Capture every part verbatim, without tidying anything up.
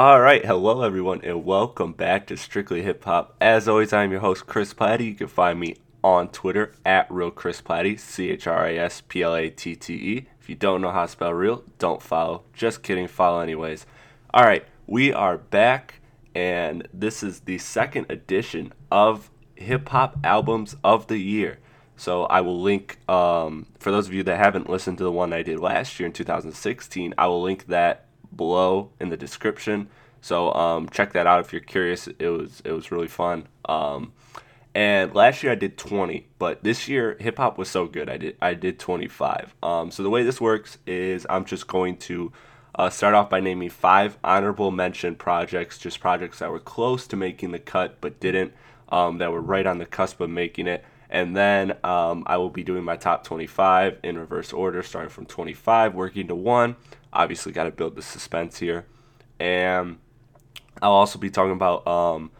All right, hello everyone, and welcome back to Strictly Hip Hop. As always, I'm your host, Chris Platte. You can find me on Twitter at Real Chris Platte, C H R I S P L A T T E. If you don't know how to spell real, don't follow. Just kidding, follow anyways. All right, we are back, and this is the second edition of Hip Hop Albums of the Year. So I will link, um, for those of you that haven't listened to the one I did last year in two thousand sixteen, I will link that below in the description, so um check that out if you're curious. It was it was really fun, um and last year I did twenty, but this year hip-hop was so good I did I did twenty-five. Um so the way this works is I'm just going to uh start off by naming five honorable mention projects, just projects that were close to making the cut but didn't, um that were right on the cusp of making it. And then um, I will be doing my top twenty-five in reverse order, starting from twenty-five, working to one. Obviously, got to build the suspense here. And I'll also be talking about um,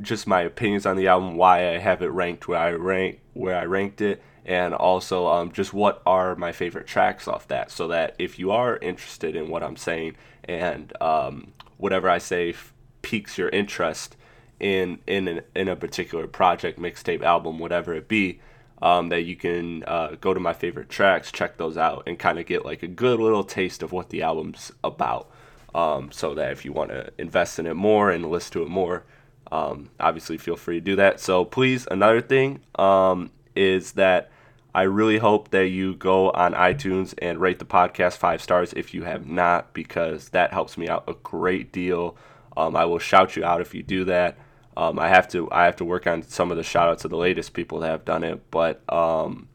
just my opinions on the album, why I have it ranked where I rank where I ranked it, and also um, just what are my favorite tracks off that, so that if you are interested in what I'm saying and um, whatever I say f- piques your interest, in in an, in a particular project, mixtape, album, whatever it be, um, that you can uh, go to my favorite tracks, check those out, and kind of get like a good little taste of what the album's about, um, so that if you want to invest in it more and listen to it more, um, obviously feel free to do that. So please, another thing um, is that I really hope that you go on iTunes and rate the podcast five stars if you have not, because that helps me out a great deal. Um, I will shout you out if you do that. Um, I have to I have to work on some of the shout outs of the latest people that have done it, but um,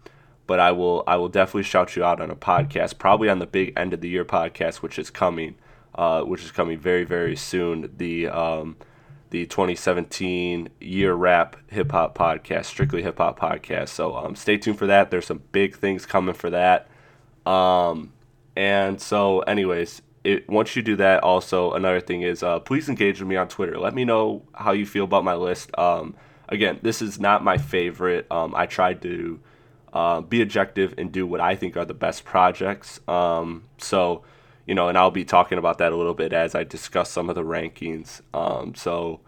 but I will I will definitely shout you out on a podcast, probably on the big end of the year podcast, which is coming, uh, which is coming very very soon. The um, the twenty seventeen year wrap hip hop podcast, Strictly Hip Hop podcast. So um, stay tuned for that. There's some big things coming for that. Um, and so, anyways. It, once you do that, also another thing is uh, please engage with me on Twitter. Let me know how you feel about my list. Um, again, this is not my favorite. Um, I tried to uh, be objective and do what I think are the best projects. Um, so, you know, and I'll be talking about that a little bit as I discuss some of the rankings. Um, so,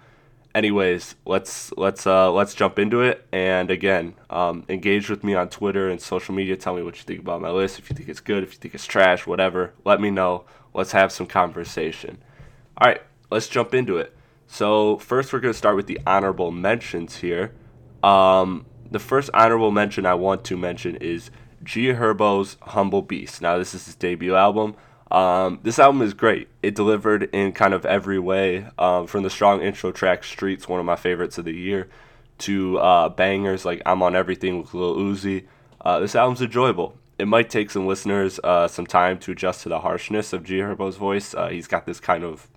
anyways, let's let's uh, let's jump into it. And again, um, engage with me on Twitter and social media. Tell me what you think about my list. If you think it's good, if you think it's trash, whatever. Let me know. Let's have some conversation. All right, let's jump into it. So first, we're going to start with the honorable mentions here. Um, the first honorable mention I want to mention is G Herbo's Humble Beast. Now, this is his debut album. Um, this album is great. It delivered in kind of every way, um, from the strong intro track Streets, one of my favorites of the year, to uh, bangers like I'm on Everything with Lil Uzi. Uh, this album's enjoyable. It might take some listeners uh, some time to adjust to the harshness of G Herbo's voice. Uh, he's got this kind of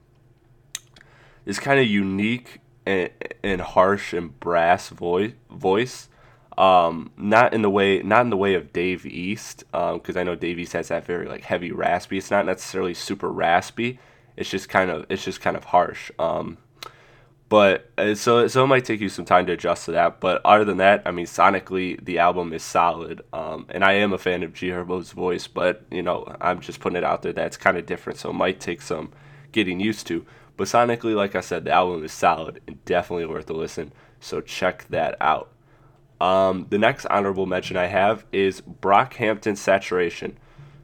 this kind of unique and, and harsh and brass voice. Voice, um, not in the way not in the way of Dave East, because um, I know Dave East has that very like heavy raspy. It's not necessarily super raspy. It's just kind of it's just kind of harsh. Um, but so so it might take you some time to adjust to that, but other than that, I mean, sonically the album is solid, um and I am a fan of G Herbo's voice, but you know, I'm just putting it out there that's kind of different, so it might take some getting used to, but sonically, like I said, the album is solid and definitely worth a listen, so check that out. Um the next honorable mention I have is Brockhampton Saturation.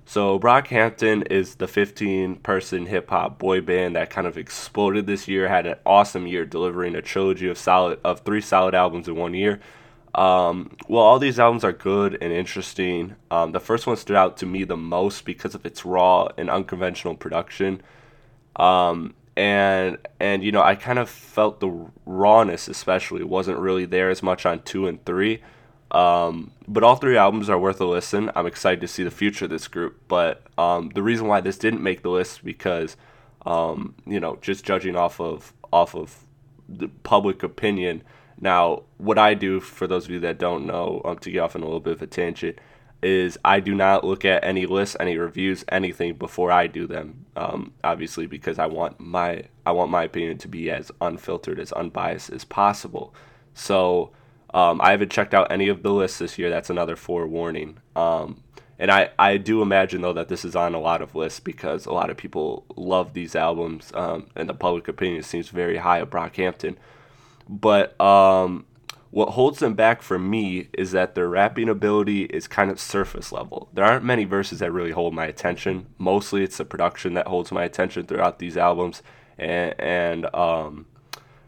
So Brockhampton is the fifteen-person hip-hop boy band that kind of exploded this year, had an awesome year delivering a trilogy of solid of three solid albums in one year. Um, well, all these albums are good and interesting. Um, the first one stood out to me the most because of its raw and unconventional production. Um, and, and you know, I kind of felt the rawness especially wasn't really there as much on two and three. Um, but all three albums are worth a listen. I'm excited to see the future of this group, but um, the reason why this didn't make the list because, um, you know, just judging off of off of the public opinion. Now, what I do, for those of you that don't know, um, to get off on a little bit of a tangent, is I do not look at any lists, any reviews, anything before I do them. Um, obviously, because I want my I want my opinion to be as unfiltered, as unbiased as possible. So. Um, I haven't checked out any of the lists this year. That's another forewarning. Um, And I, I do imagine, though, that this is on a lot of lists because a lot of people love these albums, um, and the public opinion seems very high of Brockhampton. But um, what holds them back for me is that their rapping ability is kind of surface level. There aren't many verses that really hold my attention. Mostly it's the production that holds my attention throughout these albums. And, and um,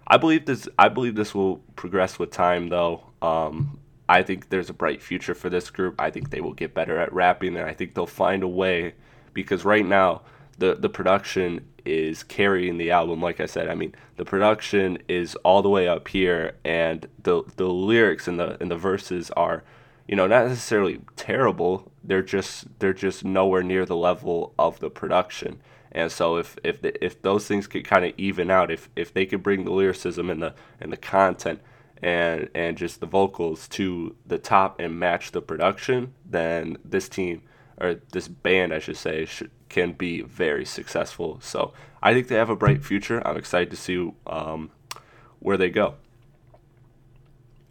I believe this I believe this will progress with time, though. Um I think there's a bright future for this group. I think they will get better at rapping, and I think they'll find a way, because right now the, the production is carrying the album. Like I said, I mean, the production is all the way up here, and the the lyrics and the and the verses are, you know, not necessarily terrible. They're just they're just nowhere near the level of the production. And so if if the, if those things could kind of even out, if if they could bring the lyricism and the and the content and and just the vocals to the top and match the production, then this team, or this band, I should say, should, can be very successful. So I think they have a bright future. I'm excited to see um, where they go.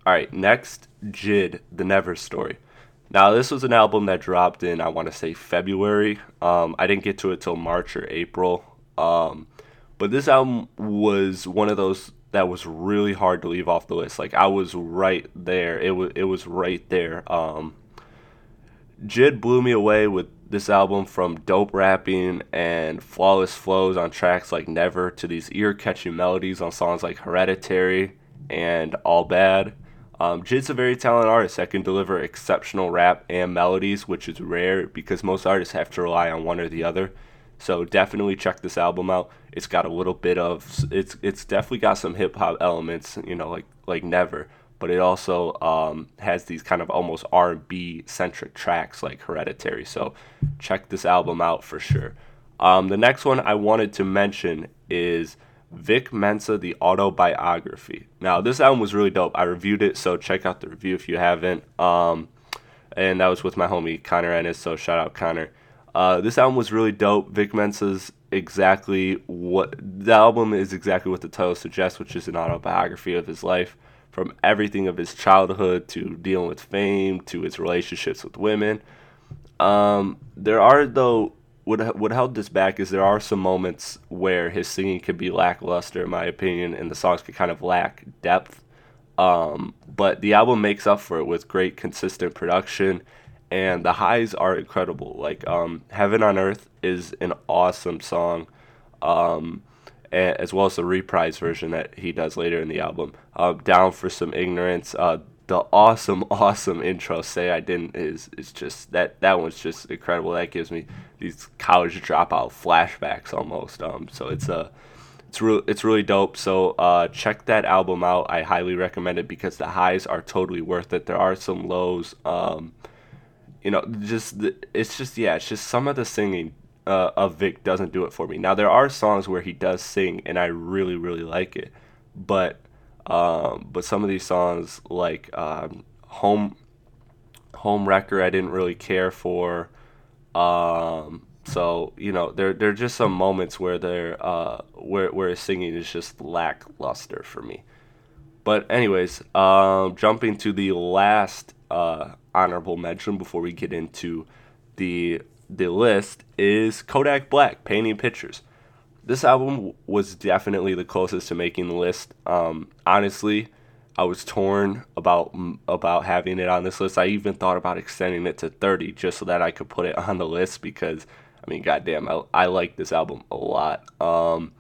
All right, next, J I D, The Never Story. Now, this was an album that dropped in, I want to say, February. Um, I didn't get to it till March or April. Um, but this album was one of those that was really hard to leave off the list. Like, I was right there. It was it was right there. Um, J I D blew me away with this album, from dope rapping and flawless flows on tracks like Never to these ear-catching melodies on songs like Hereditary and All Bad. Um, J I D's a very talented artist that can deliver exceptional rap and melodies, which is rare because most artists have to rely on one or the other. So definitely check this album out. It's got a little bit of, it's it's definitely got some hip-hop elements, you know, like like Never. But it also um, has these kind of almost R and B-centric tracks like Hereditary. So check this album out for sure. Um, the next one I wanted to mention is Vic Mensa, The Autobiography. Now, this album was really dope. I reviewed it, so check out the review if you haven't. Um, and that was with my homie Connor Ennis, so shout out Connor. Uh, this album was really dope. Vic Mensa's exactly what the album is, exactly what the title suggests, which is an autobiography of his life, from everything of his childhood to dealing with fame to his relationships with women. Um, there are, though, what what held this back is there are some moments where his singing could be lackluster, in my opinion, and the songs could kind of lack depth. Um, but the album makes up for it with great, consistent production. And the highs are incredible. Like, um, Heaven on Earth is an awesome song, um, as well as the reprise version that he does later in the album. Uh, Down for Some Ignorance. Uh, the awesome, awesome intro, Say I Didn't, is is just, that, that one's just incredible. That gives me these college dropout flashbacks almost. Um, so it's a, it's, re- it's really dope. So uh, check that album out. I highly recommend it because the highs are totally worth it. There are some lows. Um, You know, just the, it's just, yeah, it's just some of the singing uh, of Vic doesn't do it for me. Now, there are songs where he does sing, and I really, really like it. But um, but some of these songs, like um, Home Home Wrecker, I didn't really care for. Um, so, you know, there, there are just some moments where, they're, uh, where, where his singing is just lackluster for me. But anyways, um, jumping to the last Uh, honorable mention before we get into the the list is Kodak Black, Painting Pictures. This album w- was definitely the closest to making the list. Um, honestly, I was torn about about having it on this list. I even thought about extending it to thirty just so that I could put it on the list because, I mean, goddamn, I, I like this album a lot. Um,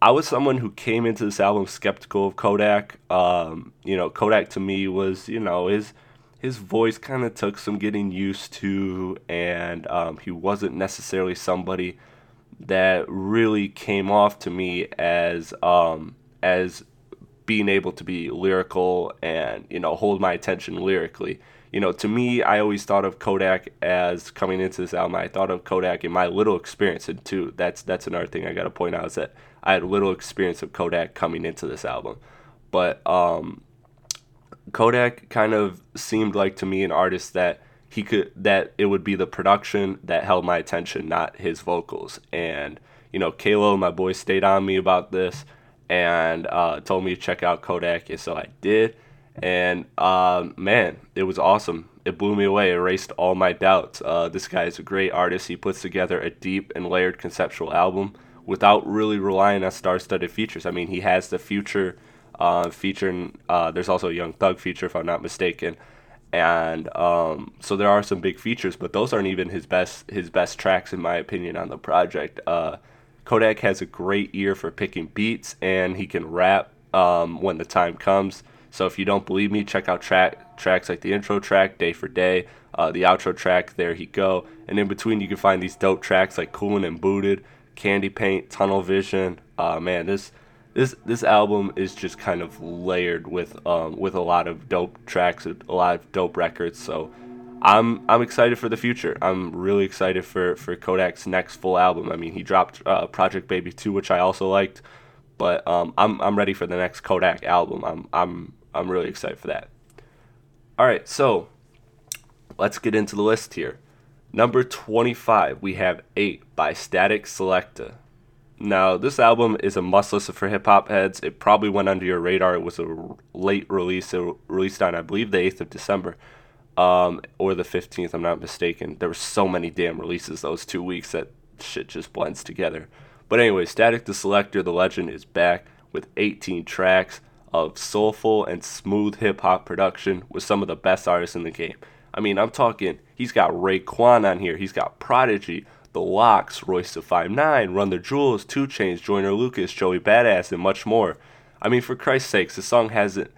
I was someone who came into this album skeptical of Kodak. Um, you know, Kodak to me was, you know, his... His voice kind of took some getting used to, and um, he wasn't necessarily somebody that really came off to me as um, as being able to be lyrical and, you know, hold my attention lyrically. You know, to me, I always thought of Kodak as, coming into this album, I thought of Kodak in my little experience, and too, that's, that's another thing I got to point out, is that I had little experience of Kodak coming into this album. But um Kodak kind of seemed like, to me, an artist that he could, that it would be the production that held my attention, not his vocals. And, you know, Kaylo, my boy, stayed on me about this and uh, told me to check out Kodak, and so I did. And, um, man, it was awesome. It It blew me away, erased all my doubts. Uh, this guy is a great artist. He puts together a deep and layered conceptual album without really relying on star-studded features. I mean, he has the Future uh, feature. Uh, there's also a Young Thug feature, if I'm not mistaken. And um, so there are some big features, but those aren't even his best his best tracks, in my opinion, on the project. Uh, Kodak has a great ear for picking beats, and he can rap um, when the time comes. So if you don't believe me, check out track, tracks like the intro track, Day for Day, uh, the outro track, There He Go. And in between, you can find these dope tracks like Coolin' and Booted, Candy Paint, Tunnel Vision. Uh, man, this this this album is just kind of layered with um, with a lot of dope tracks, a lot of dope records. So I'm I'm excited for the future. I'm really excited for, for Kodak's next full album. I mean, he dropped uh, Project Baby two, which I also liked. But um, I'm I'm ready for the next Kodak album. I'm I'm I'm really excited for that. All right, so let's get into the list here. Number twenty-five, we have eight by Statik Selektah. Now, this album is a must listen for hip-hop heads. It probably went under your radar. It was a r- late release. It re- released on, I believe, the eighth of December um, or the fifteenth, I'm not mistaken. There were so many damn releases those two weeks that shit just blends together. But anyway, Statik Selektah, the legend, is back with eighteen tracks of soulful and smooth hip-hop production with some of the best artists in the game. I mean, I'm talking, he's got Raekwon on here, he's got Prodigy, The Lox, Royce the Five Nine, Run the Jewels, two Chainz, Joyner Lucas, Joey Badass, and much more. I mean, for Christ's sakes, this song has it,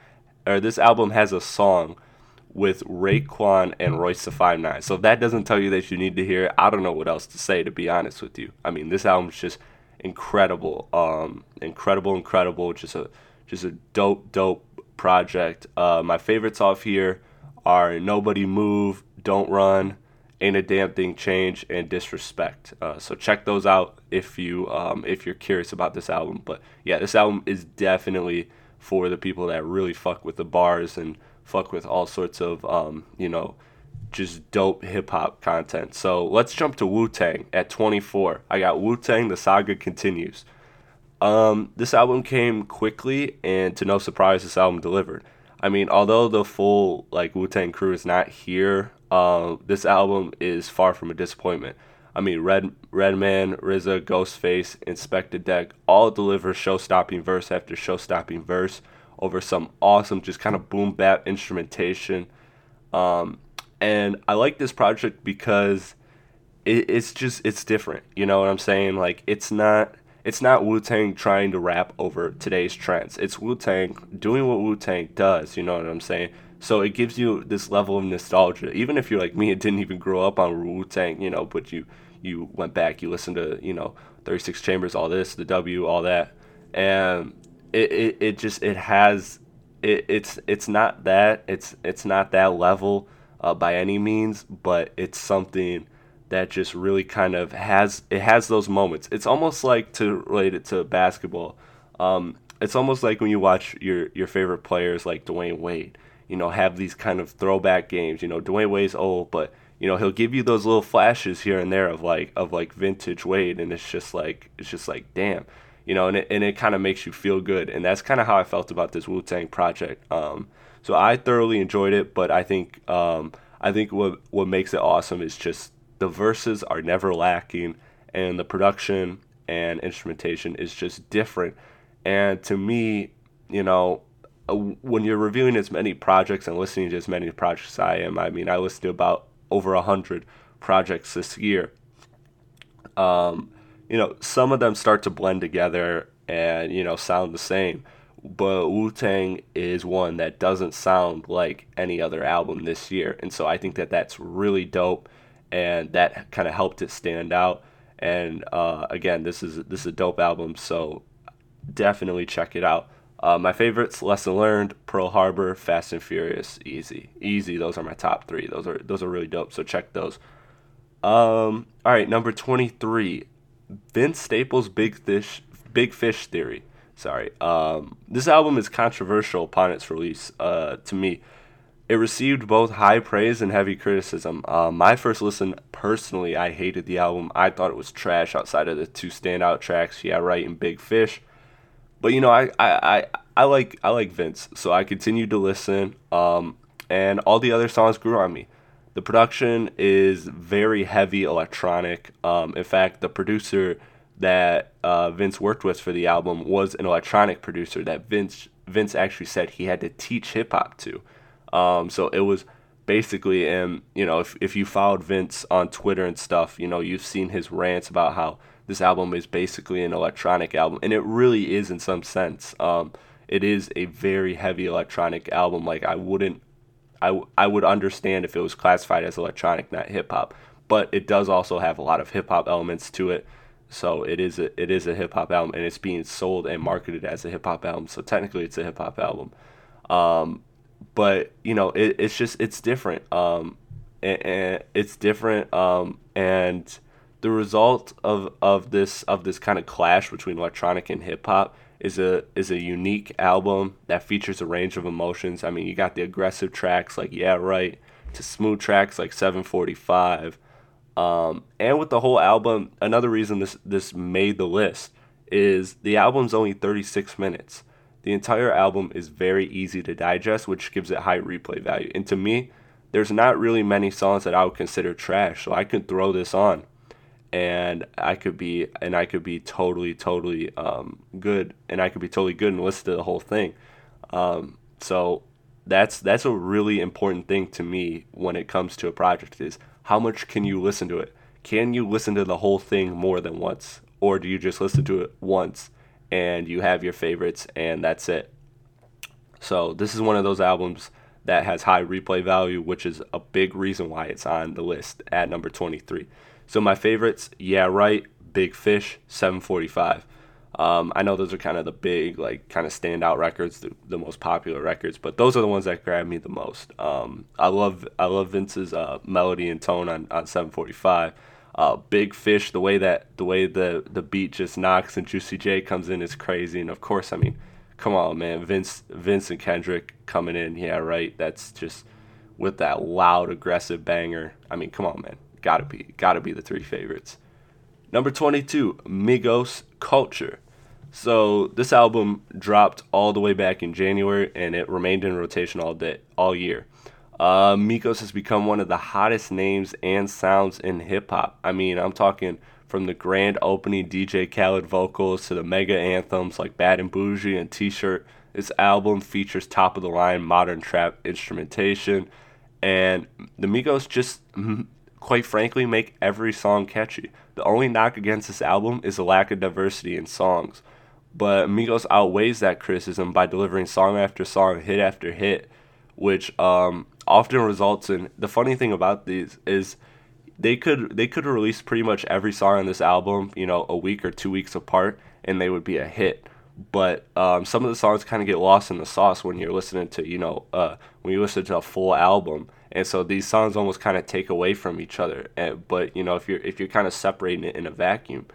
or this album has a song with Raekwon and Royce the Five Nine. So if that doesn't tell you that you need to hear it, I don't know what else to say, to be honest with you. I mean, this album's just incredible, um, incredible, incredible, just a Just a dope, dope project. Uh, my favorites off here are Nobody Move, Don't Run, Ain't a Damn Thing Changed, and Disrespect. Uh, so check those out if you um, if you're curious about this album. But yeah, this album is definitely for the people that really fuck with the bars and fuck with all sorts of um, you know, just dope hip hop content. So let's jump to Wu Tang at twenty-four. I got Wu Tang: The Saga Continues. Um, this album came quickly, and to no surprise, this album delivered. I mean, although the full like Wu-Tang crew is not here, uh, this album is far from a disappointment. I mean, Red Redman, R Z A, Ghostface, Inspector Deck all deliver show-stopping verse after show-stopping verse over some awesome, just kind of boom-bap instrumentation. Um, and I like this project because it, it's just, it's different, you know what I'm saying? Like, it's not... It's not Wu-Tang trying to rap over today's trends. It's Wu-Tang doing what Wu-Tang does, you know what I'm saying? So it gives you this level of nostalgia. Even if you're like me and didn't even grow up on Wu-Tang, you know, but you, you went back, you listened to, you know, thirty-six Chambers, all this, the W, all that. And it, it, it just, it has, it, it's it's not that, it's it's not that level uh, by any means, but it's something that just really kind of has, it has those moments. It's almost like, to relate it to basketball, um, it's almost like when you watch your, your favorite players like Dwayne Wade, you know, have these kind of throwback games. You know, Dwayne Wade's old, but, you know, he'll give you those little flashes here and there of like, of like vintage Wade. And it's just like, it's just like, damn, you know, and it, and it kind of makes you feel good. And that's kind of how I felt about this Wu-Tang project. Um, so I thoroughly enjoyed it, but I think, um, I think what, what makes it awesome is just, the verses are never lacking, and the production and instrumentation is just different. And to me, you know, when you're reviewing as many projects and listening to as many projects as I am, I mean, I listened to about over one hundred projects this year. Um, you know, some of them start to blend together and, you know, sound the same. But Wu-Tang is one that doesn't sound like any other album this year. And so I think that that's really dope. And that kind of helped it stand out. And uh, again, this is this is a dope album, so definitely check it out. Uh, my favorites: Lesson Learned, Pearl Harbor, Fast and Furious, Easy, Easy. Those are my top three. Those are those are really dope. So check those. Um, all right, number twenty-three, Vince Staples, Big Fish, Big Fish Theory. Sorry, um, this album is controversial upon its release. Uh, to me. It received both high praise and heavy criticism. Uh, my first listen, personally, I hated the album. I thought it was trash outside of the two standout tracks, Yeah Right and Big Fish. But, you know, I I, I, I like I like Vince, so I continued to listen, um, and all the other songs grew on me. The production is very heavy electronic. Um, in fact, the producer that uh, Vince worked with for the album was an electronic producer that Vince Vince actually said he had to teach hip-hop to. Um, so it was basically, and you know, if if you followed Vince on Twitter and stuff, you know, you've seen his rants about how this album is basically an electronic album, and it really is in some sense. Um, it is a very heavy electronic album. Like, I wouldn't, I, I would understand if it was classified as electronic, not hip-hop, but it does also have a lot of hip-hop elements to it. So it is a, it is a hip-hop album, and it's being sold and marketed as a hip-hop album, so technically it's a hip-hop album. Um, but, you know, it, it's just, it's different. Um, and, and it's different, um, and the result of, of this of this kind of clash between electronic and hip-hop is a is a unique album that features a range of emotions. I mean, you got the aggressive tracks like Yeah Right, to smooth tracks like seven forty-five. Um, and with the whole album, another reason this, this made the list is the album's only thirty-six minutes. The entire album is very easy to digest, which gives it high replay value. And to me, there's not really many songs that I would consider trash, so I could throw this on, and I could be and I could be totally, totally um, good, and I could be totally good and listen to the whole thing. Um, so that's that's a really important thing to me when it comes to a project is, how much can you listen to it? Can you listen to the whole thing more than once? Or do you just listen to it once and you have your favorites and that's it? So this is one of those albums that has high replay value, which is a big reason why it's on the list at number twenty-three. So my favorites, Yeah Right, Big Fish, seven forty-five. Um, I know those are kind of the big, like, kind of standout records, the, the most popular records, but those are the ones that grab me the most. Um, I love I love Vince's uh, melody and tone on, on seven forty-five. Uh, Big Fish, the way that the way the, the beat just knocks and Juicy J comes in is crazy. And of course, I mean, come on, man, Vince Vince and Kendrick coming in, Yeah Right, that's just with that loud, aggressive banger. I mean, come on, man, gotta be gotta be the three favorites. Number twenty-two, Migos, Culture. So this album dropped all the way back in January, and it remained in rotation all day, all year. Uh, Migos has become one of the hottest names and sounds in hip-hop. I mean, I'm talking from the grand opening D J Khaled vocals to the mega anthems like Bad and Bougie and T-Shirt. This album features top-of-the-line modern trap instrumentation, and the Migos just, quite frankly, make every song catchy. The only knock against this album is the lack of diversity in songs, but Migos outweighs that criticism by delivering song after song, hit after hit, which um, often results in, the funny thing about these is they could they could release pretty much every song on this album, you know, a week or two weeks apart, and they would be a hit. But um, some of the songs kind of get lost in the sauce when you're listening to, you know, uh, when you listen to a full album. And so these songs almost kind of take away from each other. And, but, you know, if you're if you're kind of separating it in a vacuum,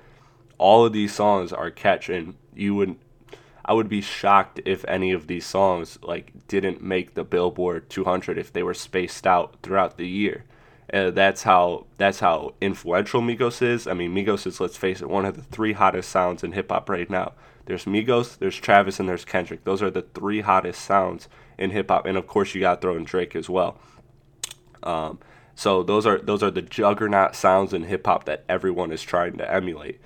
all of these songs are catch. And you would, I would be shocked if any of these songs, like, didn't make the Billboard two hundred if they were spaced out throughout the year. Uh, that's how that's how influential Migos is. I mean, Migos is, let's face it, one of the three hottest sounds in hip-hop right now. There's Migos, there's Travis, and there's Kendrick. Those are the three hottest sounds in hip-hop. And, of course, you got to throw in Drake as well. Um, so those are those are the juggernaut sounds in hip-hop that everyone is trying to emulate.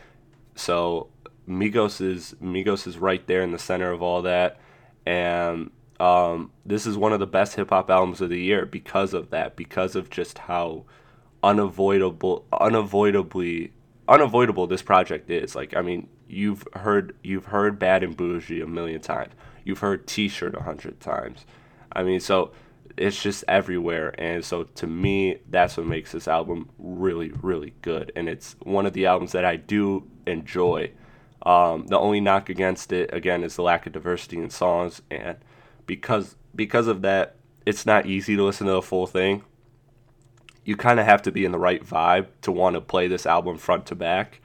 So Migos is Migos is right there in the center of all that, and um, this is one of the best hip-hop albums of the year because of that, because of just how unavoidable, unavoidably, unavoidable this project is. Like, I mean, you've heard you've heard Bad and Bougie a million times, you've heard T-Shirt a hundred times. I mean, so it's just everywhere, and so to me, that's what makes this album really, really good, and it's one of the albums that I do enjoy. Um, the only knock against it, again, is the lack of diversity in songs, and because because of that, it's not easy to listen to the full thing. You kind of have to be in the right vibe to want to play this album front to back,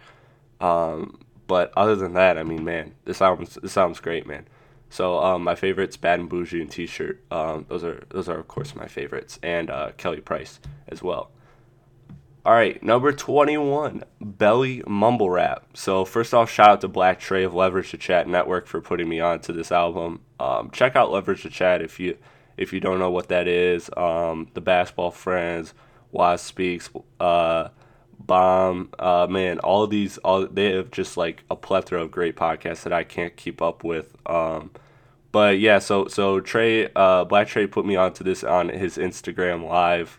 um, but other than that, I mean, man, this album's, this album's great, man. So um, my favorites, Bad and Bougie and T-Shirt. Um, those are those are of course my favorites, and uh, Kelly Price as well. All right, number twenty-one, Belly Mumble Rap. So first off, shout out to Black Trey of Leverage the Chat Network for putting me on to this album. Um, check out Leverage the Chat if you if you don't know what that is. Um, the Basketball Friends, Wise Speaks, uh, Bomb, uh, man, all these, all they have just like a plethora of great podcasts that I can't keep up with. Um, but yeah, so so Trey, uh, Black Trey put me onto this on his Instagram Live,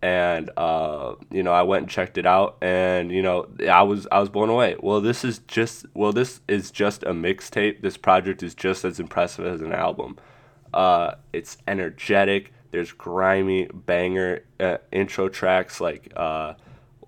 and uh, you know, I went and checked it out, and you know, I was I was blown away. Well, this is just well, this is just a mixtape. This project is just as impressive as an album. Uh, it's energetic. There's grimy banger uh, intro tracks like uh,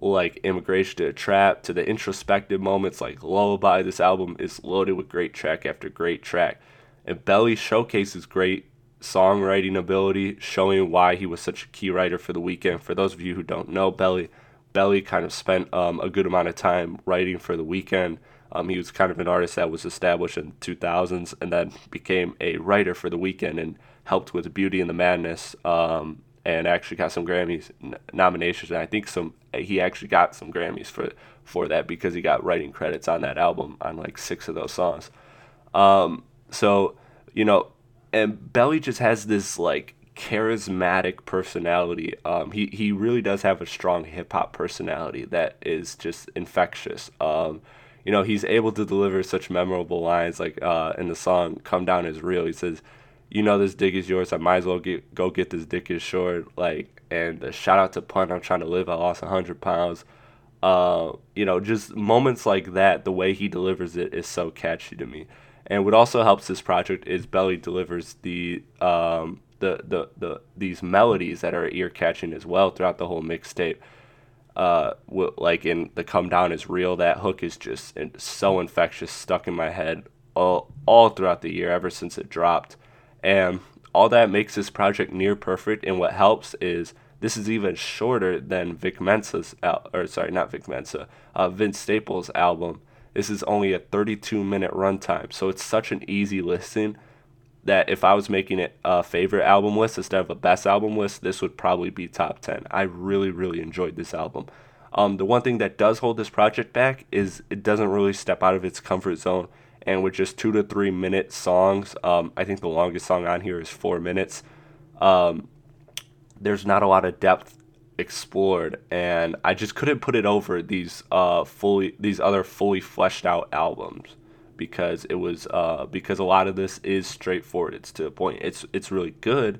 like Immigration to a Trap, to the introspective moments like Lullaby. This album is loaded with great track after great track. And Belly showcases great songwriting ability, showing why he was such a key writer for The Weeknd. For those of you who don't know, Belly Belly kind of spent um, a good amount of time writing for The Weeknd. Um, he was kind of an artist that was established in the two thousands and then became a writer for The Weeknd and helped with Beauty and the Madness, um, and actually got some Grammys n- nominations. And I think some he actually got some Grammys for for that because he got writing credits on that album on like six of those songs. Um, so, you know, and Belly just has this like charismatic personality. Um, he, he really does have a strong hip hop personality that is just infectious. Um, you know, he's able to deliver such memorable lines like uh, in the song Come Down Is Real. He says, "You know this dick is yours, I might as well get, go get this dick is short." Like, and a shout out to Pun, "I'm trying to live, I lost one hundred pounds. Uh, you know, just moments like that, the way he delivers it is so catchy to me. And what also helps this project is Belly delivers the um, the, the, the these melodies that are ear-catching as well throughout the whole mixtape. Uh, like in the Come Down Is Real, that hook is just so infectious, stuck in my head all, all throughout the year, ever since it dropped. And all that makes this project near perfect. And what helps is this is even shorter than Vic Mensa's, al- or sorry, not Vic Mensa, uh, Vince Staples' album. This is only a thirty-two minute runtime. So it's such an easy listen that if I was making it a favorite album list instead of a best album list, this would probably be top ten. I really, really enjoyed this album. Um, the one thing that does hold this project back is it doesn't really step out of its comfort zone. And with just two to three minute songs, um, I think the longest song on here is four minutes. Um, there's not a lot of depth explored, and I just couldn't put it over these uh, fully these other fully fleshed out albums because it was uh, because a lot of this is straightforward. It's to the point. It's it's really good,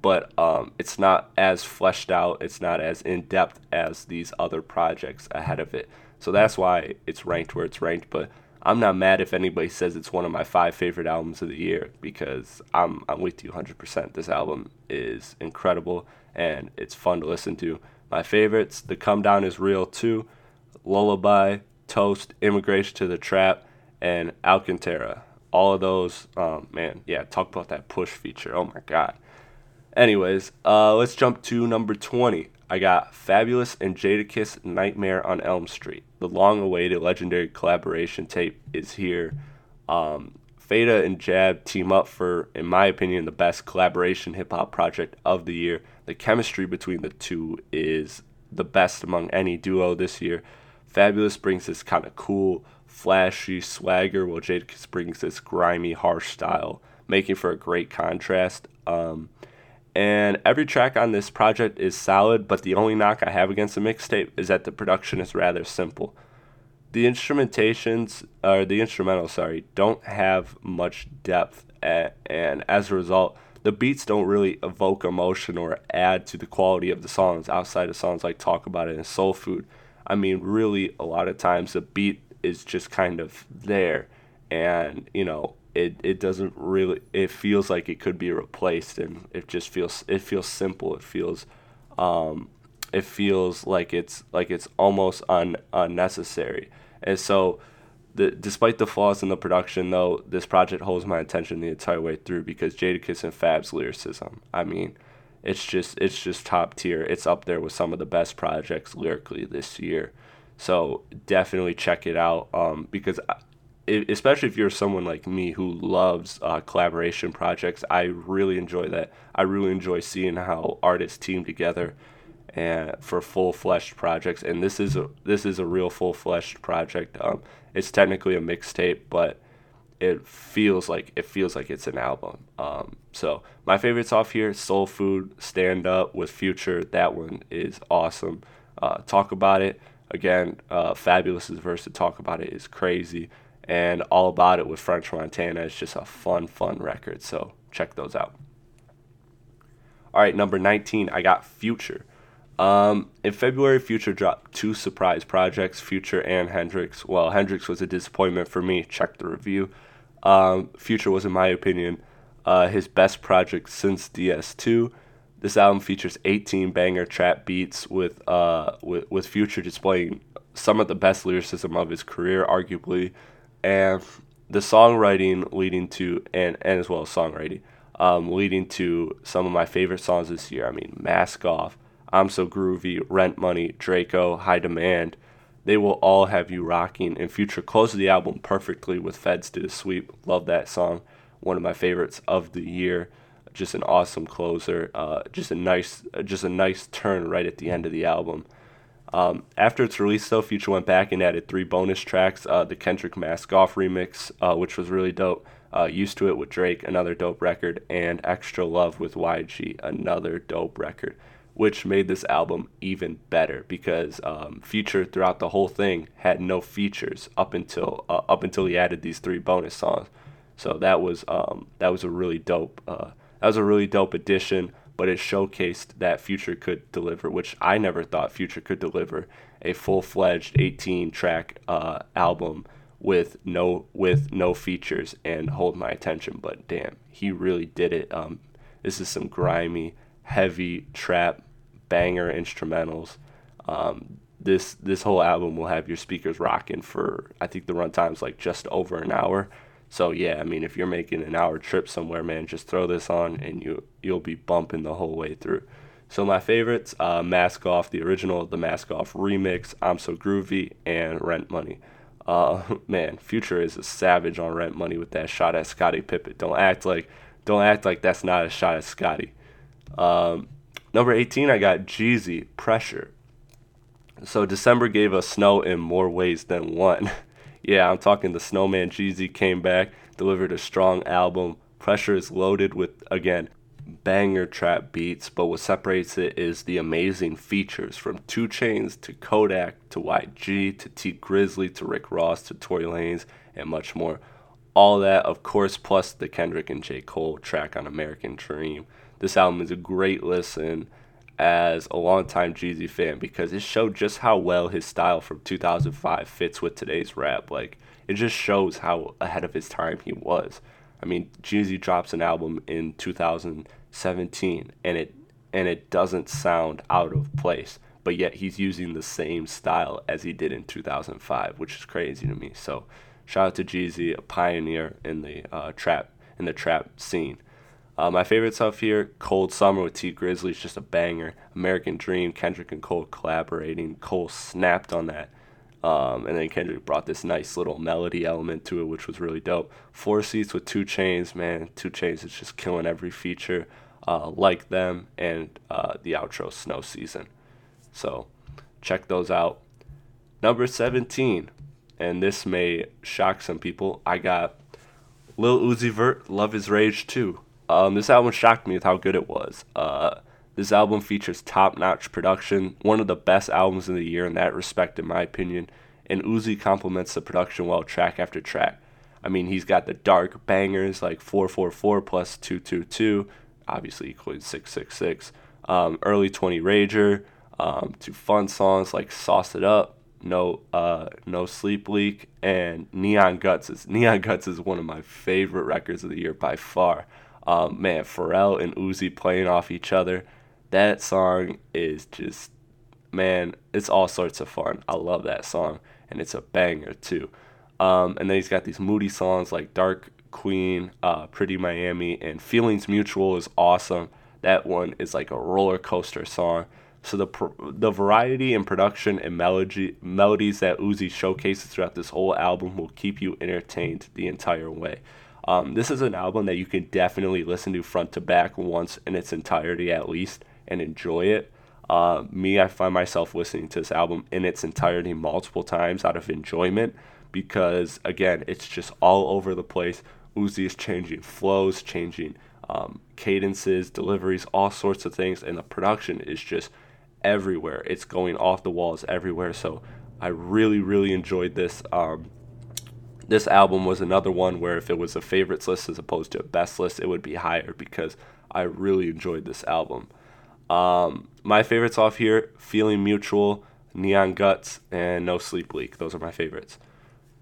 but um, it's not as fleshed out. It's not as in depth as these other projects ahead of it. So that's why it's ranked where it's ranked, but I'm not mad if anybody says it's one of my five favorite albums of the year because I'm I'm with you one hundred percent. This album is incredible and it's fun to listen to. My favorites, The Come Down Is Real two, Lullaby, Toast, Immigration to the Trap, and Alcantara. All of those, um, man, yeah, talk about that push feature. Oh, my God. Anyways, uh, let's jump to number twenty. I got Fabolous and Jadakiss, Nightmare on Elm Street. The long-awaited legendary collaboration tape is here. Um, Fata and Jab team up for, in my opinion, the best collaboration hip-hop project of the year. The chemistry between the two is the best among any duo this year. Fabolous brings this kind of cool, flashy swagger, while Jadakiss brings this grimy, harsh style, making for a great contrast. Um... And every track on this project is solid, but the only knock I have against the mixtape is that the production is rather simple. The instrumentations, or the instrumentals, sorry, don't have much depth, at, and as a result, the beats don't really evoke emotion or add to the quality of the songs outside of songs like Talk About It and Soul Food. I mean, really, a lot of times the beat is just kind of there, and, you know, It, it doesn't really, it feels like it could be replaced, and it just feels, it feels simple. It feels, um, it feels like it's, like it's almost un, unnecessary. And so, the, despite the flaws in the production, though, this project holds my attention the entire way through because Jadakiss and Fab's lyricism, I mean, it's just, it's just top tier. It's up there with some of the best projects lyrically this year. So, definitely check it out, um, because I, especially if you're someone like me who loves uh, collaboration projects, I really enjoy that. I really enjoy seeing how artists team together and for full-fleshed projects. And this is a this is a real full-fleshed project. Um, it's technically a mixtape, but it feels like it feels like it's an album. Um, so my favorites off here: Soul Food, Stand Up with Future. That one is awesome. Uh, Talk About It again. Uh, Fabolous' verse to Talk About It is crazy, and All About It with French Montana is just a fun, fun record. So check those out. All right, number nineteen, I got Future. Um, in February, Future dropped two surprise projects, Future and Hendrix. Well, Hendrix was a disappointment for me. Check the review. Um, Future was, in my opinion, uh, his best project since D S two. This album features eighteen banger trap beats with, uh, with, with Future displaying some of the best lyricism of his career, arguably, and the songwriting leading to, and, and as well as songwriting, um, leading to some of my favorite songs this year. I mean, Mask Off, I'm So Groovy, Rent Money, Draco, High Demand. They will all have you rocking. And Future closes the album perfectly with Feds Did a Sweep. Love that song. One of my favorites of the year. Just an awesome closer. Uh, just a nice just a nice turn right at the end of the album. Um, after its release, though, Future went back and added three bonus tracks. Uh, the Kendrick Mask Off remix, uh, which was really dope. Uh, Used to It with Drake, another dope record. And Extra Love with Y G, another dope record, which made this album even better because um, Future throughout the whole thing had no features up until uh, up until he added these three bonus songs. So that was um, that was a really dope uh, that was a really dope addition, but it showcased that Future could deliver, which I never thought Future could deliver a full-fledged eighteen-track uh, album with no with no features and hold my attention. But damn, he really did it. Um, this is some grimy, heavy trap banger instrumentals. Um, this this whole album will have your speakers rocking for, I think the runtime's like just over an hour. So yeah, I mean, if you're making an hour trip somewhere, man, just throw this on and you you'll be bumping the whole way through. So my favorites: uh, Mask Off, the original, the Mask Off remix, I'm So Groovy, and Rent Money. Uh, man, Future is a savage on Rent Money with that shot at Scottie Pippen. Don't act like don't act like that's not a shot at Scottie. Um, Number eighteen, I got Jeezy, Pressure. So December gave us snow in more ways than one. Yeah, I'm talking the snowman Jeezy came back, delivered a strong album. Pressure is loaded with, again, banger trap beats, but what separates it is the amazing features from two Chainz to Kodak to Y G to T Grizzly to Rick Ross to Tory Lanez and much more. All that, of course, plus the Kendrick and J. Cole track on American Dream. This album is a great listen as a longtime Jeezy fan because it showed just how well his style from two thousand five fits with today's rap. Like, it just shows how ahead of his time he was. I mean, Jeezy drops an album in two thousand seventeen, and it and it doesn't sound out of place, but yet he's using the same style as he did in two thousand five, which is crazy to me. So, shout out to Jeezy, a pioneer in the uh, trap in the trap scene. Uh, my favorite stuff here: Cold Summer with T Grizzly is just a banger. American Dream, Kendrick and Cole collaborating. Cole snapped on that. Um, and then Kendrick brought this nice little melody element to it, which was really dope. Four Seats with two Chainz, man. two Chainz is just killing every feature. Uh, like them and uh, the outro, Snow Season. So check those out. Number seventeen, and this may shock some people, I got Lil Uzi Vert, Love Is Rage two. Um, this album shocked me with how good it was. Uh, this album features top-notch production, one of the best albums of the year in that respect, in my opinion, and Uzi complements the production well track after track. I mean, he's got the dark bangers like four four four plus two two two, obviously equaling six six six, um, Early twenty Rager, um, to fun songs like Sauce It Up, No uh, No Sleep Leak, and Neon Guts. It's, Neon Guts is one of my favorite records of the year by far. Um, man, Pharrell and Uzi playing off each other. That song is just, man, it's all sorts of fun. I love that song, and it's a banger too. Um, and then he's got these moody songs like Dark Queen, uh, Pretty Miami, and Feelings Mutual is awesome. That one is like a roller coaster song. So the the variety in production and melody melodies that Uzi showcases throughout this whole album will keep you entertained the entire way. Um, this is an album that you can definitely listen to front to back once in its entirety at least and enjoy it. Uh, me, I find myself listening to this album in its entirety multiple times out of enjoyment. because, again, it's just all over the place. Uzi is changing flows, changing um, cadences, deliveries, all sorts of things, and the production is just everywhere. It's going off the walls everywhere, so I really, really enjoyed this. Um, this album was another one where if it was a favorites list as opposed to a best list, it would be higher because I really enjoyed this album. Um, my favorites off here, Feeling Mutual, Neon Guts, and No Sleep Leak. Those are my favorites.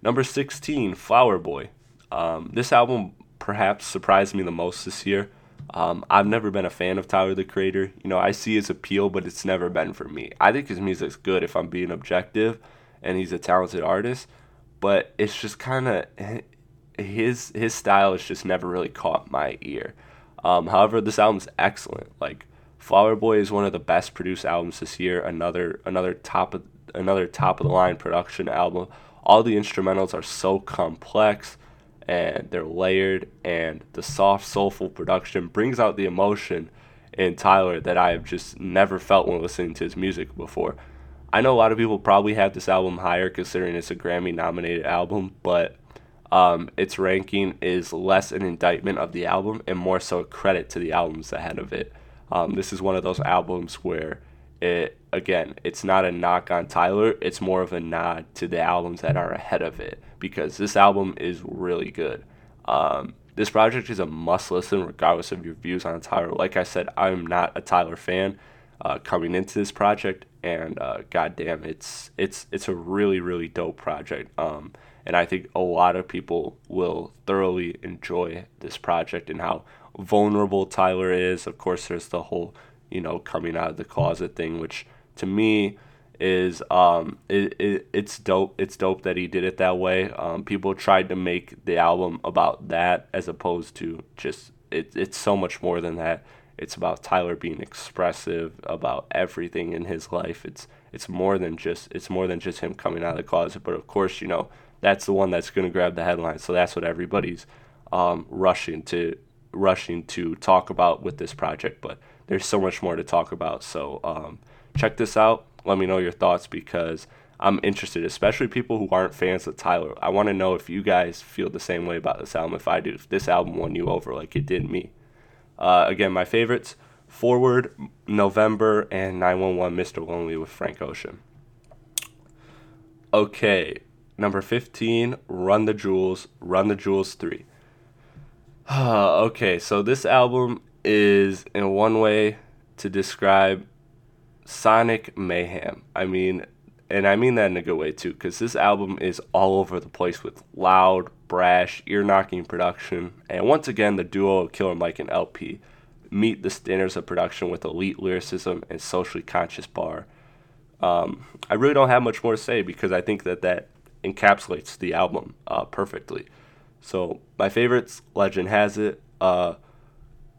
Number sixteen, Flower Boy. Um, this album perhaps surprised me the most this year. Um, I've never been a fan of Tyler, the Creator. You know, I see his appeal, but it's never been for me. I think his music's good if I'm being objective, and he's a talented artist. But it's just kind of, his his style has just never really caught my ear. Um, however, this album's excellent. Like, Flower Boy is one of the best produced albums this year. Another another top of, another top of the line production album. All the instrumentals are so complex, and they're layered, and the soft, soulful production brings out the emotion in Tyler that I have just never felt when listening to his music before. I know a lot of people probably have this album higher considering it's a Grammy-nominated album, but um, its ranking is less an indictment of the album and more so a credit to the albums ahead of it. Um, this is one of those albums where, it again, it's not a knock on Tyler. It's more of a nod to the albums that are ahead of it because this album is really good. Um, this project is a must listen regardless of your views on Tyler. Like I said, I'm not a Tyler fan uh, coming into this project, and uh, goddamn, it's it's it's a really, really dope project. Um, and I think a lot of people will thoroughly enjoy this project and how vulnerable Tyler is. Of course, there's the whole, you know, coming out of the closet thing, which to me is um it, it it's dope it's dope that he did it that way. Um people tried to make the album about that as opposed to just it it's so much more than that. It's about Tyler being expressive about everything in his life. It's it's more than just it's more than just him coming out of the closet, but of course, you know, that's the one that's going to grab the headlines. So that's what everybody's um rushing to rushing to talk about with this project, but there's so much more to talk about. So um, check this out. Let me know your thoughts because I'm interested, especially people who aren't fans of Tyler. I want to know if you guys feel the same way about this album, if I do, if this album won you over like it did me. Uh, again, my favorites, Forward, November, and nine one one Mister Lonely with Frank Ocean. Okay, number fifteen, Run the Jewels, Run the Jewels three. Okay, so this album is in one way to describe sonic mayhem. I mean, and I mean that in a good way too, because this album is all over the place with loud, brash, ear-knocking production. And once again, the duo of Killer Mike and L P meet the standards of production with elite lyricism and socially conscious bar. Um, I really don't have much more to say because I think that that encapsulates the album uh, perfectly. So my favorites, Legend Has It, uh,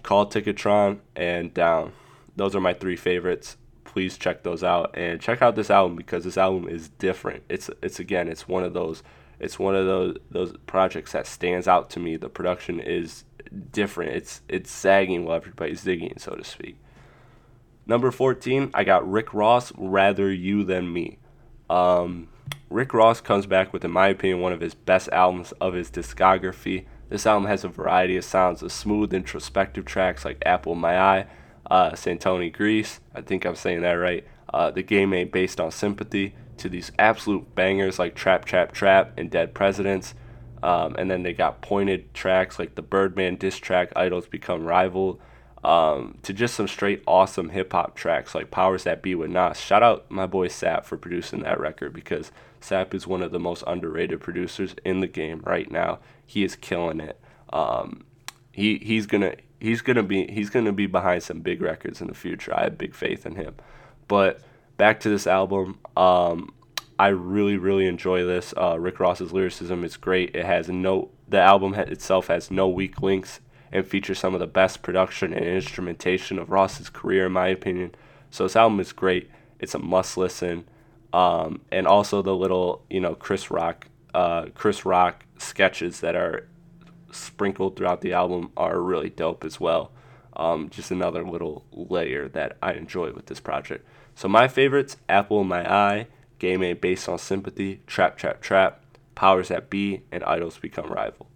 Call Ticketron, and Down. Those are my three favorites. Please check those out and check out this album because this album is different. It's it's again, it's one of those it's one of those those projects that stands out to me. The production is different. It's it's sagging while everybody's digging, so to speak. Number fourteen, I got Rick Ross, Rather You Than Me. Um, Rick Ross comes back with, in my opinion, one of his best albums of his discography. This album has a variety of sounds, the smooth, introspective tracks like Apple My Eye, uh, Santoni Grease, I think I'm saying that right, uh, The Game Ain't Based on Sympathy, to these absolute bangers like Trap, Trap, Trap, and Dead Presidents. Um, and then they got pointed tracks like the Birdman diss track, Idols Become Rival, um, to just some straight awesome hip-hop tracks like Powers That Be with Nas. Shout out my boy Sap for producing that record because Sap is one of the most underrated producers in the game right now. He is killing it. Um, he he's gonna he's gonna be he's gonna be behind some big records in the future. I have big faith in him. But back to this album, um, I really really enjoy this. Uh, Rick Ross's lyricism is great. It has no the album ha- itself has no weak links and features some of the best production and instrumentation of Ross's career, in my opinion. So this album is great. It's a must listen. Um, and also the little, you know, Chris Rock, uh, Chris Rock sketches that are sprinkled throughout the album are really dope as well. Um, just another little layer that I enjoy with this project. So my favorites, Apple in My Eye, Game Ain't Based on Sympathy, Trap, Trap, Trap, powers that be, and idols become rival.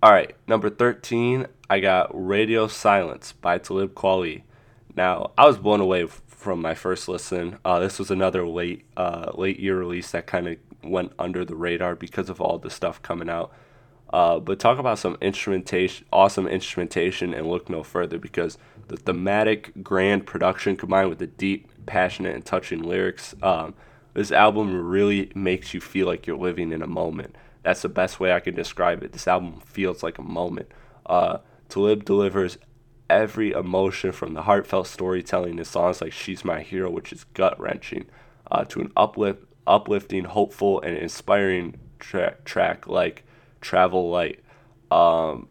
All right, number thirteen, I got Radio Silence by Talib Kweli. Now, I was blown away from my first listen. Uh, this was another late uh, late year release that kind of went under the radar because of all the stuff coming out. Uh, but talk about some instrumentation, awesome instrumentation, and look no further, because the thematic, grand production combined with the deep, passionate, and touching lyrics, um, this album really makes you feel like you're living in a moment. That's the best way I can describe it. This album feels like a moment. Uh, Talib delivers every emotion, from the heartfelt storytelling in songs like She's My Hero, which is gut-wrenching, uh, to an uplift, uplifting, hopeful, and inspiring tra- track like Travel Light. Um,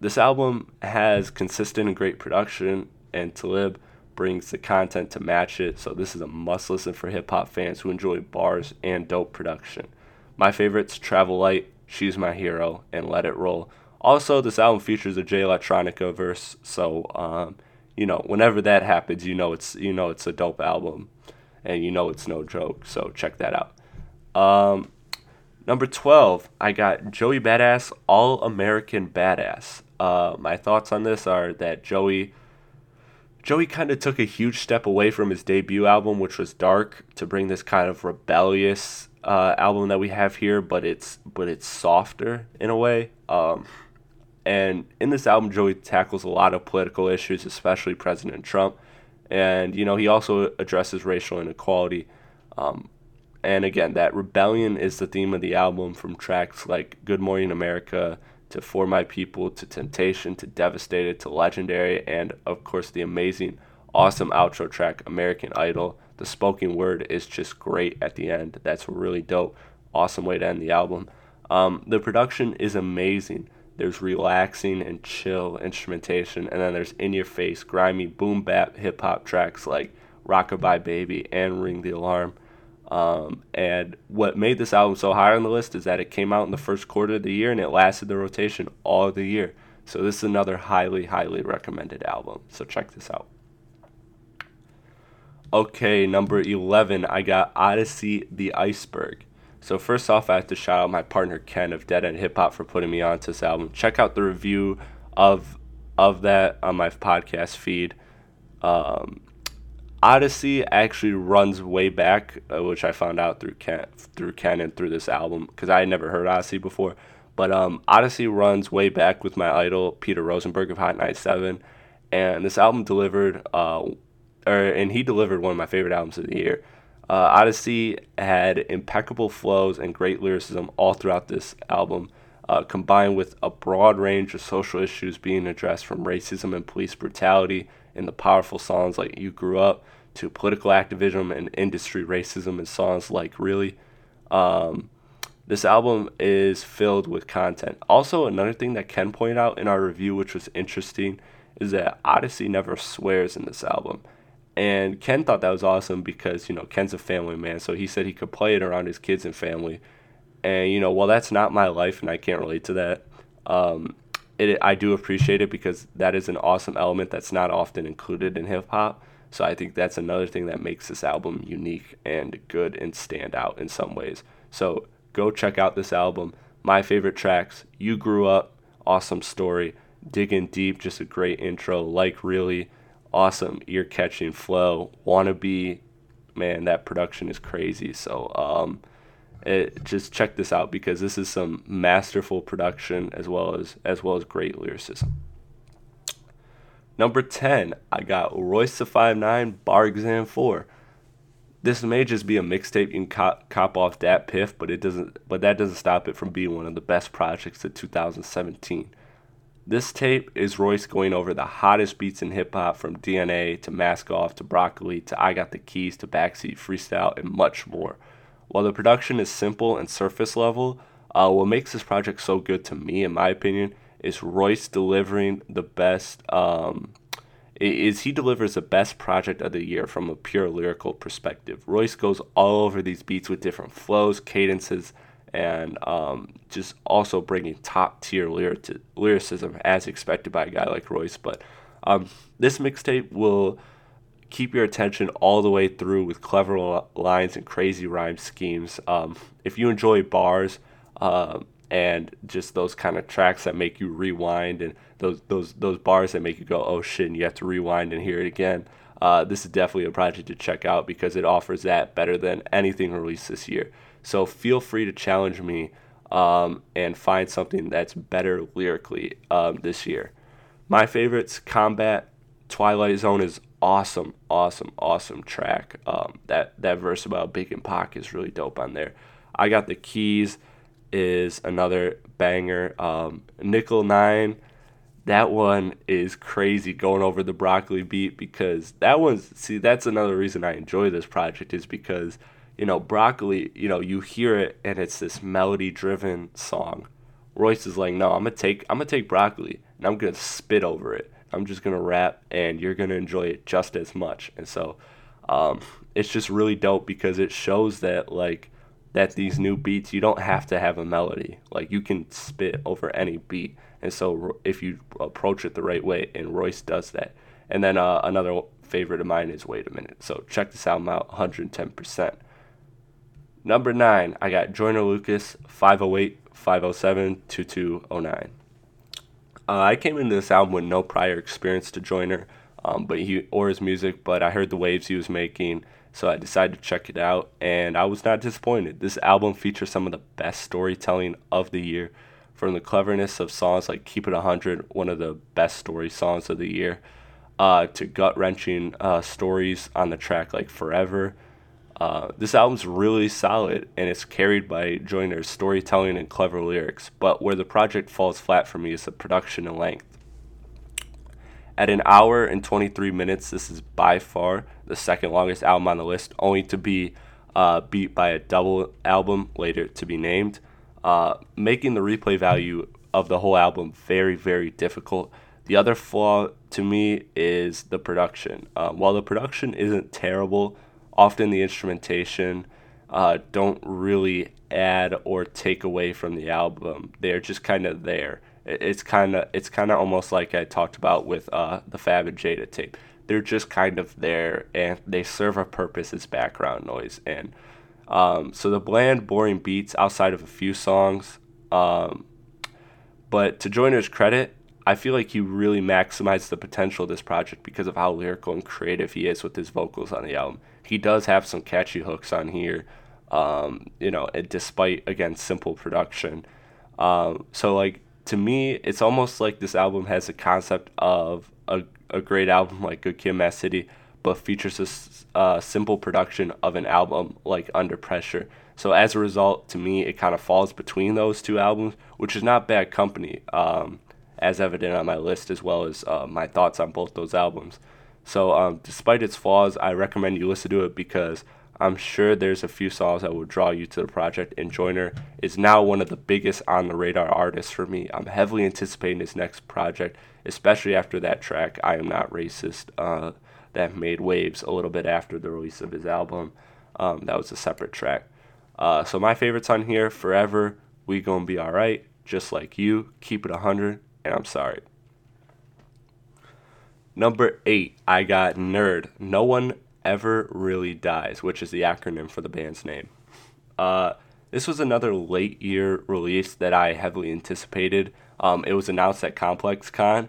this album has consistent and great production, and Talib brings the content to match it, so this is a must listen for hip-hop fans who enjoy bars and dope production. My favorites, Travel Light, She's My Hero, and Let It Roll. Also, this album features a Jay Electronica verse, so um, you know, whenever that happens, you know it's you know it's a dope album, and you know it's no joke, so check that out. Um, number twelve, I got Joey Badass, All American Badass. Uh, my thoughts on this are that Joey Joey kind of took a huge step away from his debut album, which was dark, to bring this kind of rebellious uh, album that we have here, but it's but it's softer in a way. Um, and in this album, Joey tackles a lot of political issues, especially President Trump. And, you know, he also addresses racial inequality. Um, and again, that rebellion is the theme of the album, from tracks like Good Morning America to For My People, to Temptation, to Devastated, to Legendary, and of course the amazing, awesome outro track, American Idol. The spoken word is just great at the end. That's a really dope, awesome way to end the album. Um, the production is amazing. There's relaxing and chill instrumentation, and then there's in-your-face, grimy, boom-bap hip-hop tracks like Rockabye Baby and Ring the Alarm. Um, and what made this album so high on the list is that it came out in the first quarter of the year and it lasted the rotation all of the year. So this is another highly, highly recommended album. So check this out. Okay, number eleven, I got Odyssey the Iceberg. So first off, I have to shout out my partner Ken of Dead End Hip Hop for putting me onto this album. Check out the review of of that on my podcast feed. Um, Odyssey actually runs way back, uh, which I found out through Ken, through Ken and through this album, because I had never heard Odyssey before. But um, Odyssey runs way back with my idol Peter Rosenberg of Hot ninety-seven, and this album delivered, uh, or and he delivered one of my favorite albums of the year. Uh, Odyssey had impeccable flows and great lyricism all throughout this album, uh, combined with a broad range of social issues being addressed, from racism and police brutality in the powerful songs like You Grew Up, to political activism and industry racism in songs like Really. Um, this album is filled with content. Also, another thing that Ken pointed out in our review, which was interesting, is that Odyssey never swears in this album. And Ken thought that was awesome because, you know, Ken's a family man, so he said he could play it around his kids and family. And, you know, well, that's not my life, and I can't relate to that. Um, it, I do appreciate it because that is an awesome element that's not often included in hip-hop. So I think that's another thing that makes this album unique and good and stand out in some ways. So go check out this album. My favorite tracks, You Grew Up, awesome story. Digging Deep, just a great intro. Like Really, awesome ear-catching flow. Wannabe, man, that production is crazy. So um, it, just check this out, because this is some masterful production as well as as well as great lyricism. Number ten, I got Royce the Five Nine, Bar Exam four. This may just be a mixtape you can cop, cop off Dat Piff, but it doesn't. But that doesn't stop it from being one of the best projects of two thousand seventeen. This tape is Royce going over the hottest beats in hip-hop, from D N A to Mask Off to Broccoli to I Got the Keys to Backseat Freestyle and much more. While the production is simple and surface level, uh, what makes this project so good to me, in my opinion, is Royce delivering the best, um, is he delivers the best project of the year from a pure lyrical perspective. Royce goes all over these beats with different flows, cadences, and um, just also bringing top-tier lyric- lyricism as expected by a guy like Royce. But um, this mixtape will keep your attention all the way through with clever l- lines and crazy rhyme schemes. Um, if you enjoy bars uh, and just those kind of tracks that make you rewind and those those those bars that make you go, oh shit, and you have to rewind and hear it again, uh, this is definitely a project to check out because it offers that better than anything released this year. So feel free to challenge me um, and find something that's better lyrically um, this year. My favorites, Combat, Twilight Zone is awesome, awesome, awesome track. Um, that, that verse about Big and Pac is really dope on there. I Got the Keys is another banger. Um, Nickel Nine, that one is crazy, going over the broccoli beat, because that one's, see, that's another reason I enjoy this project is because, you know, broccoli, you know, you hear it and it's this melody driven song. Royce is like, no, I'm going to take, I'm going to take broccoli and I'm going to spit over it. I'm just going to rap and you're going to enjoy it just as much. And so um, it's just really dope because it shows that, like, that these new beats, you don't have to have a melody. Like, you can spit over any beat. And so if you approach it the right way, and Royce does that. And then uh, another favorite of mine is Wait a Minute. So check this album out, one hundred ten percent. Number nine, I got Joyner Lucas, five oh eight, five oh seven, two two oh nine. Uh, I came into this album with no prior experience to Joyner um, but he, or his music, but I heard the waves he was making, so I decided to check it out, and I was not disappointed. This album features some of the best storytelling of the year, from the cleverness of songs like Keep It one hundred, one of the best story songs of the year, uh, to gut-wrenching uh, stories on the track like Forever. Uh, this album's really solid, and it's carried by Joyner's storytelling and clever lyrics, but where the project falls flat for me is the production and length. At an hour and twenty-three minutes, this is by far the second longest album on the list, only to be uh, beat by a double album later to be named. Uh, making the replay value of the whole album very, very difficult. The other flaw to me is the production. Uh, while the production isn't terrible, often the instrumentation uh, don't really add or take away from the album. They're just kind of there. It's kind of it's kind of almost like I talked about with uh, the Fab and Jada tape. They're just kind of there, and they serve a purpose as background noise. And Um, so the bland, boring beats outside of a few songs, um, but to Joyner's credit, I feel like he really maximized the potential of this project because of how lyrical and creative he is with his vocals on the album. He does have some catchy hooks on here, um, you know, despite, again, simple production. Um, so, like, to me, it's almost like this album has a concept of a, a great album like Good Kid, Mad City, but features a uh, simple production of an album like Under Pressure. So as a result, to me, it kind of falls between those two albums, which is not bad company, um, as evident on my list, as well as uh, my thoughts on both those albums. So um, despite its flaws, I recommend you listen to it because I'm sure there's a few songs that will draw you to the project, and Joyner is now one of the biggest on-the-radar artists for me. I'm heavily anticipating his next project, especially after that track, I Am Not Racist, uh, that made waves a little bit after the release of his album. Um, that was a separate track. Uh, so my favorites on here, Forever, We Gonna Be Alright, Just Like You, Keep It one hundred, and I'm Sorry. Number eight, I got Nerd, No One Ever Really Dies, which is the acronym for the band's name. Uh, this was another late year release that I heavily anticipated. Um, it was announced at ComplexCon,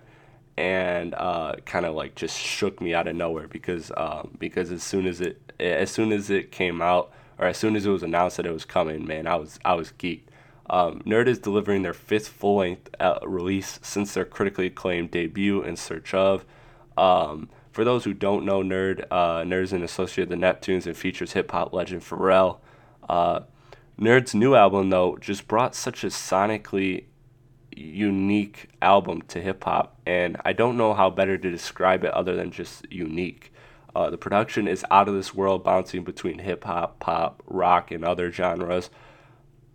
and uh, kind of like just shook me out of nowhere because um, because as soon as it as soon as it came out, or as soon as it was announced that it was coming, man, I was I was geeked. Um, Nerd is delivering their fifth full length uh, release since their critically acclaimed debut, In Search Of. Um, for those who don't know, Nerd uh, Nerd is an associate of the Neptunes and features hip hop legend Pharrell. Uh, Nerd's new album though just brought such a sonically unique album to hip-hop, and I don't know how better to describe it other than just unique. Uh, the production is out of this world, bouncing between hip-hop, pop, rock, and other genres.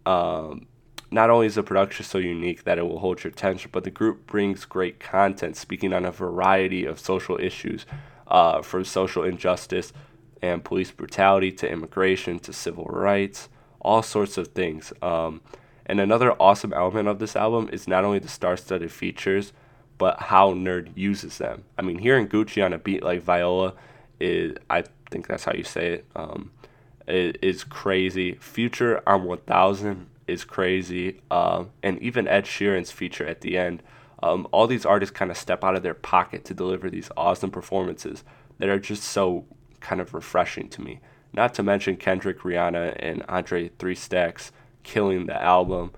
Um, not only is the production so unique that it will hold your attention, but the group brings great content, speaking on a variety of social issues, uh, from social injustice and police brutality to immigration to civil rights, all sorts of things. Um, And another awesome element of this album is not only the star-studded features, but how Nerd uses them. I mean, hearing Gucci on a beat like Viola is, I think that's how you say it, um, it, it's crazy. Future on one thousand is crazy, um, and even Ed Sheeran's feature at the end. Um, all these artists kind of step out of their pocket to deliver these awesome performances that are just so kind of refreshing to me. Not to mention Kendrick, Rihanna, and Andre three Stacks killing the album.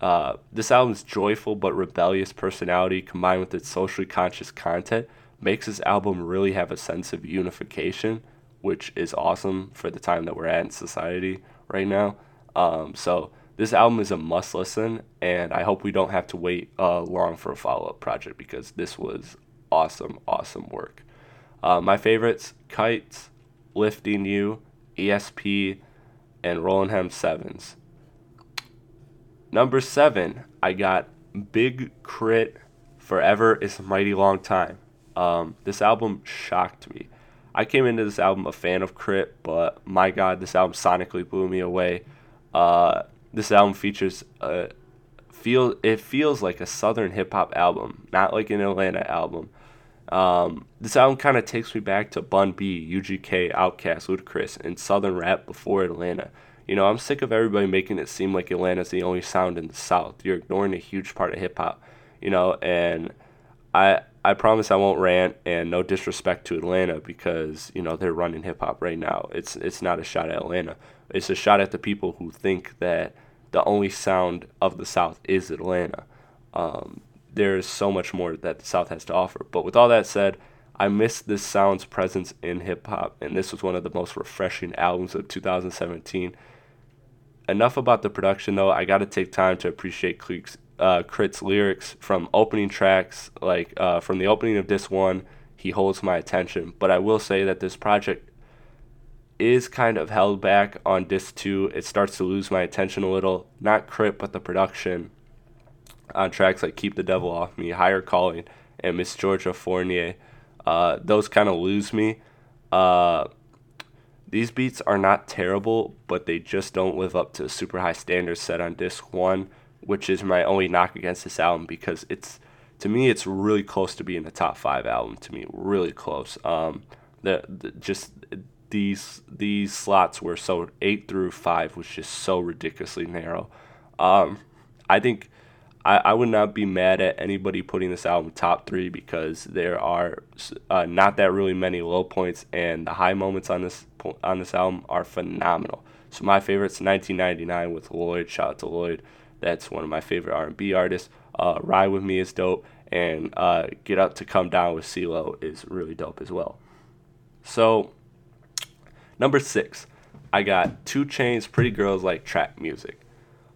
Uh, this album's joyful but rebellious personality combined with its socially conscious content makes this album really have a sense of unification, which is awesome for the time that we're at in society right now. Um, so this album is a must listen, and I hope we don't have to wait uh, long for a follow-up project, because this was awesome, awesome work. Uh, my favorites, Kites, Lifting You, E S P, and Rollin' Hem Sevens. Number seven, I got Big Crit, Forever Is a Mighty Long Time. Um, this album shocked me. I came into this album a fan of Crit, but my God, this album sonically blew me away. Uh, this album features a feel. It feels like a Southern hip hop album, not like an Atlanta album. Um, this album kind of takes me back to Bun B, U G K, Outkast, Ludacris, and Southern rap before Atlanta. You know, I'm sick of everybody making it seem like Atlanta's the only sound in the South. You're ignoring a huge part of hip hop, you know. And I I promise I won't rant, and no disrespect to Atlanta, because you know they're running hip hop right now. It's it's not a shot at Atlanta. It's a shot at the people who think that the only sound of the South is Atlanta. Um, there is so much more that the South has to offer. But with all that said, I miss this sound's presence in hip-hop, and this was one of the most refreshing albums of two thousand seventeen. Enough about the production, though. I got to take time to appreciate Cleek's, uh, Crit's lyrics from opening tracks, like uh, from the opening of this one, he holds my attention. But I will say that this project is kind of held back on disc two. It starts to lose my attention a little. Not Crit, but the production on tracks like Keep the Devil Off Me, Higher Calling, and Miss Georgia Fournier. Uh, those kind of lose me. Uh, these beats are not terrible, but they just don't live up to the super high standards set on disc one, which is my only knock against this album, because it's, to me, it's really close to being a top five album to me, really close. Um, the, the just... These these slots were so eight through five was just so ridiculously narrow. Um, I think I, I would not be mad at anybody putting this album top three, because there are uh, not that really many low points, and the high moments on this on this album are phenomenal. So my favorite's nineteen ninety-nine with Lloyd. Shout out to Lloyd. That's one of my favorite R and B artists. Uh, Ride With Me is dope, and uh, Get Up to Come Down with CeeLo is really dope as well. So. Number six, I got two Chainz, Pretty Girls Like Trap Music.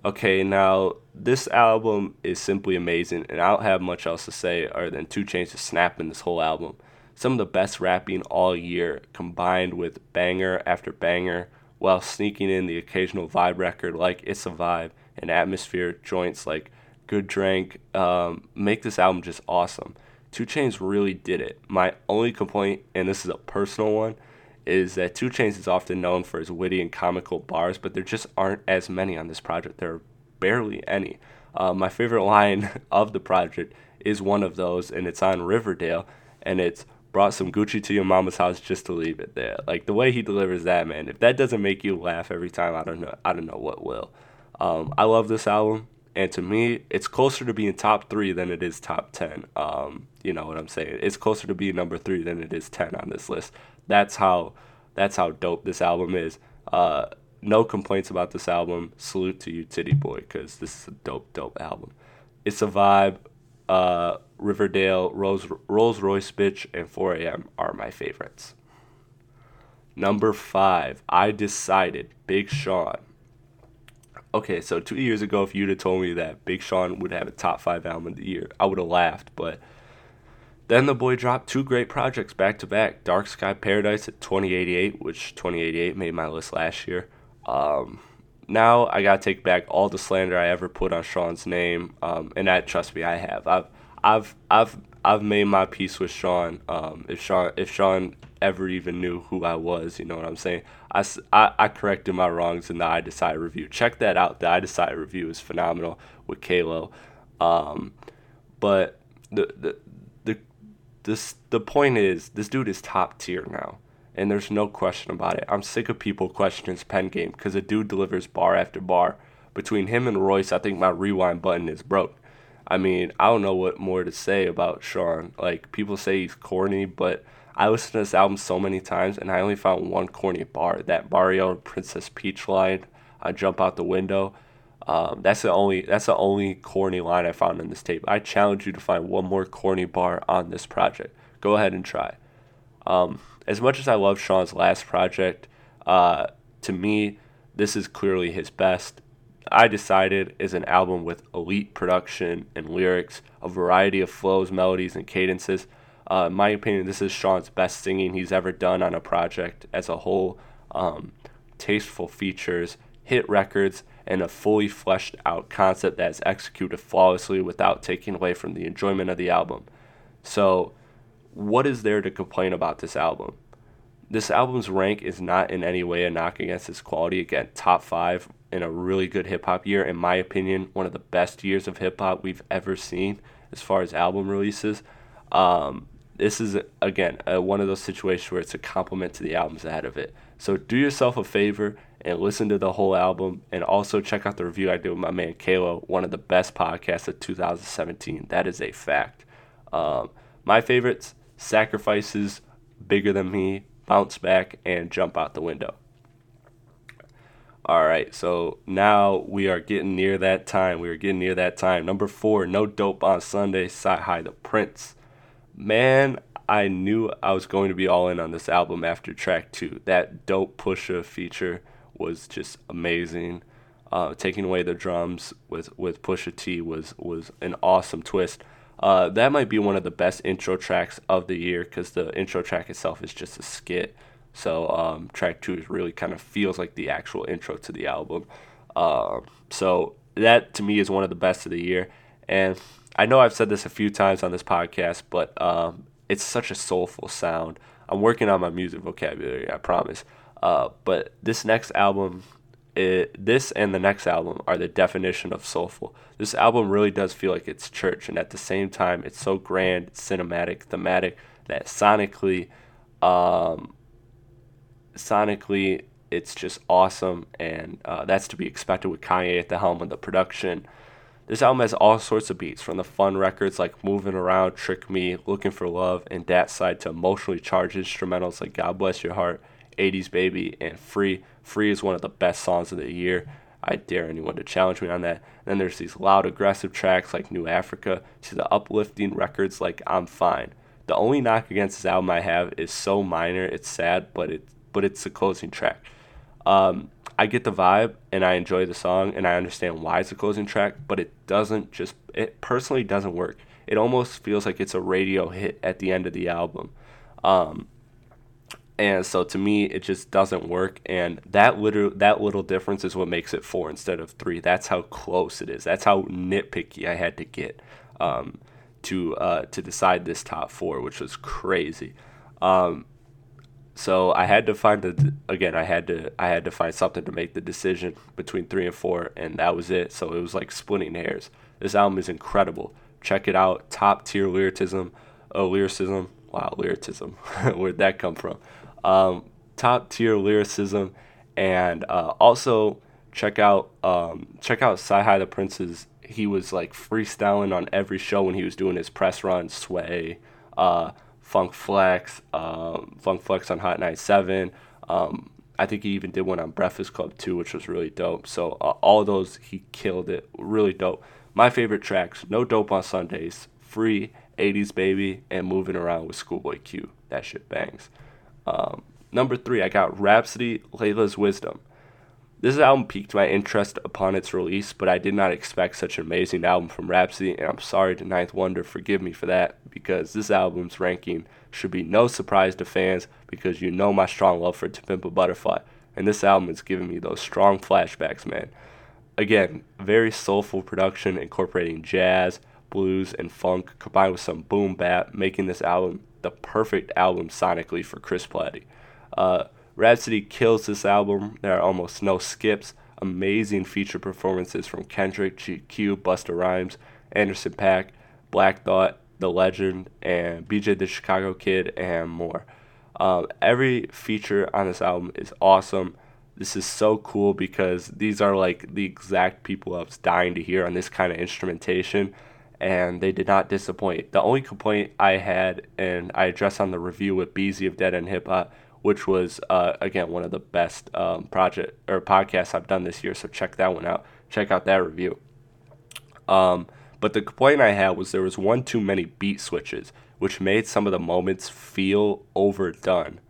Okay, now, this album is simply amazing, and I don't have much else to say other than two Chainz is snapping this whole album. Some of the best rapping all year, combined with banger after banger, while sneaking in the occasional vibe record like It's a Vibe and Atmosphere joints like Good Drank, um, make this album just awesome. two Chainz really did it. My only complaint, and this is a personal one, is that two Chainz is often known for his witty and comical bars, but there just aren't as many on this project. There are barely any. Uh, my favorite line of the project is one of those, and it's on Riverdale, and it's, brought some Gucci to your mama's house just to leave it there. Like, the way he delivers that, man, if that doesn't make you laugh every time, I don't know, I don't know what will. Um, I love this album, and to me, it's closer to being top three than it is top ten. Um, you know what I'm saying? It's closer to being number three than it is ten on this list. That's how that's how dope this album is. Uh, no complaints about this album. Salute to you, Titty Boy, because this is a dope, dope album. It's a Vibe, uh, Riverdale, Rolls, Rolls Royce Bitch, and four a.m. are my favorites. Number five, I Decided, Big Sean. Okay, so two years ago, if you'd have told me that Big Sean would have a top five album of the year, I would have laughed, but... Then the boy dropped two great projects back-to-back, Dark Sky Paradise at twenty eighty-eight, which twenty eighty-eight made my list last year. Um, now I got to take back all the slander I ever put on Sean's name, um, and that, trust me, I have. I've I've, I've, I've made my peace with Sean. Um, if Sean if Sean ever even knew who I was, you know what I'm saying? I, I, I corrected my wrongs in the I Decide review. Check that out. The I Decide review is phenomenal with Kaylo. Um, but the... the This the point is, this dude is top tier now. and there's no question about it. I'm sick of people questioning his pen game because the dude delivers bar after bar. Between him and Royce, I think my rewind button is broke. I mean, I don't know what more to say about Sean. Like, people say he's corny, but I listened to this album so many times, and I only found one corny bar. That Barrio Princess Peach line, I jump out the window. Um, that's the only that's the only corny line I found in this tape. I challenge you to find one more corny bar on this project. Go ahead and try. Um, as much as I love Sean's last project, uh, to me, this is clearly his best. I Decided is an album with elite production and lyrics, a variety of flows, melodies, and cadences. Uh, in my opinion, this is Sean's best singing he's ever done on a project as a whole. Um, tasteful features, hit records, and a fully fleshed out concept that is executed flawlessly without taking away from the enjoyment of the album. So, what is there to complain about this album? This album's rank is not in any way a knock against its quality. Again, top five in a really good hip-hop year. In my opinion, one of the best years of hip-hop we've ever seen as far as album releases. Um, this is, again, uh, one of those situations where it's a compliment to the albums ahead of it. So do yourself a favor and listen to the whole album, and also check out the review I did with my man Kaylo, one of the best podcasts of two thousand seventeen. That is a fact. Um, my favorites, Sacrifices, Bigger Than Me, Bounce Back, and Jump Out the Window. All right, so now we are getting near that time. We are getting near that time. Number four, No Dope on Sunday, Sci-Hi the Prince. Man, I knew I was going to be all in on this album after track two. That dope Pusha feature was just amazing. Uh, taking away the drums with, with Pusha T was, was an awesome twist. Uh, that might be one of the best intro tracks of the year because the intro track itself is just a skit. So um, track two is really kind of feels like the actual intro to the album. Uh, so that to me is one of the best of the year. And I know I've said this a few times on this podcast, but um, it's such a soulful sound. I'm working on my music vocabulary, I promise. Uh, but this next album, it, this and the next album are the definition of soulful. This album really does feel like it's church, and at the same time, it's so grand, cinematic, thematic, that sonically, um, sonically, it's just awesome, and uh, that's to be expected with Kanye at the helm of the production. This album has all sorts of beats, from the fun records like Moving Around, Trick Me, Looking for Love, and That Side to emotionally charged instrumentals like God Bless Your Heart, eighties Baby, and Free. Free is one of the best songs of the year. I dare anyone to challenge me on that. And then there's these loud, aggressive tracks like New Africa to the uplifting records like I'm Fine. The only knock against this album I have is so minor, it's sad, but it but it's the closing track. Um, I get the vibe, and I enjoy the song, and I understand why it's a closing track, but it doesn't just, it personally doesn't work. It almost feels like it's a radio hit at the end of the album. Um, And so to me, it just doesn't work. And that little, that little difference is what makes it four instead of three. That's how close it is. That's how nitpicky I had to get um, to uh, to decide this top four, which was crazy. Um, so I had to find the again. I had to I had to find something to make the decision between three and four, and that was it. So it was like splitting hairs. This album is incredible. Check it out. Top tier lyricism. Oh, lyricism. Wow, lyricism. Where'd that come from? Um, top tier lyricism, and uh, also check out um, check out Sci-Hi the Prince's. He was like freestyling on every show when he was doing his press run. Sway, uh, Funk Flex, um, Funk Flex on Hot ninety-seven. Um, I think he even did one on Breakfast Club too, which was really dope. So uh, all those, he killed it. Really dope. My favorite tracks: No Dope on Sundays, Free, eighties Baby, and Moving Around with Schoolboy Q. That shit bangs. Um, number three, I got Rhapsody, Layla's Wisdom. This album piqued my interest upon its release, but I did not expect such an amazing album from Rhapsody, and I'm sorry to Ninth Wonder, forgive me for that, because this album's ranking should be no surprise to fans, because you know my strong love for To Pimp a Butterfly, and this album is giving me those strong flashbacks, man. Again, very soulful production incorporating jazz, blues, and funk, combined with some boom bap, making this album the perfect album sonically for Chris Platte. Uh, Rhapsody kills this album. There are almost no skips. Amazing feature performances from Kendrick, G Q, Busta Rhymes, Anderson .Paak, Black Thought, The Legend, and B J the Chicago Kid, and more. Uh, every feature on this album is awesome. This is so cool because these are like the exact people I was dying to hear on this kind of instrumentation, and they did not disappoint. The only complaint I had, and I addressed on the review with Beezy of Dead End Hip Hop, which was, uh, again, one of the best um, project or podcasts I've done this year, so check that one out. Check out that review. Um, but the complaint I had was there was one too many beat switches, which made some of the moments feel overdone.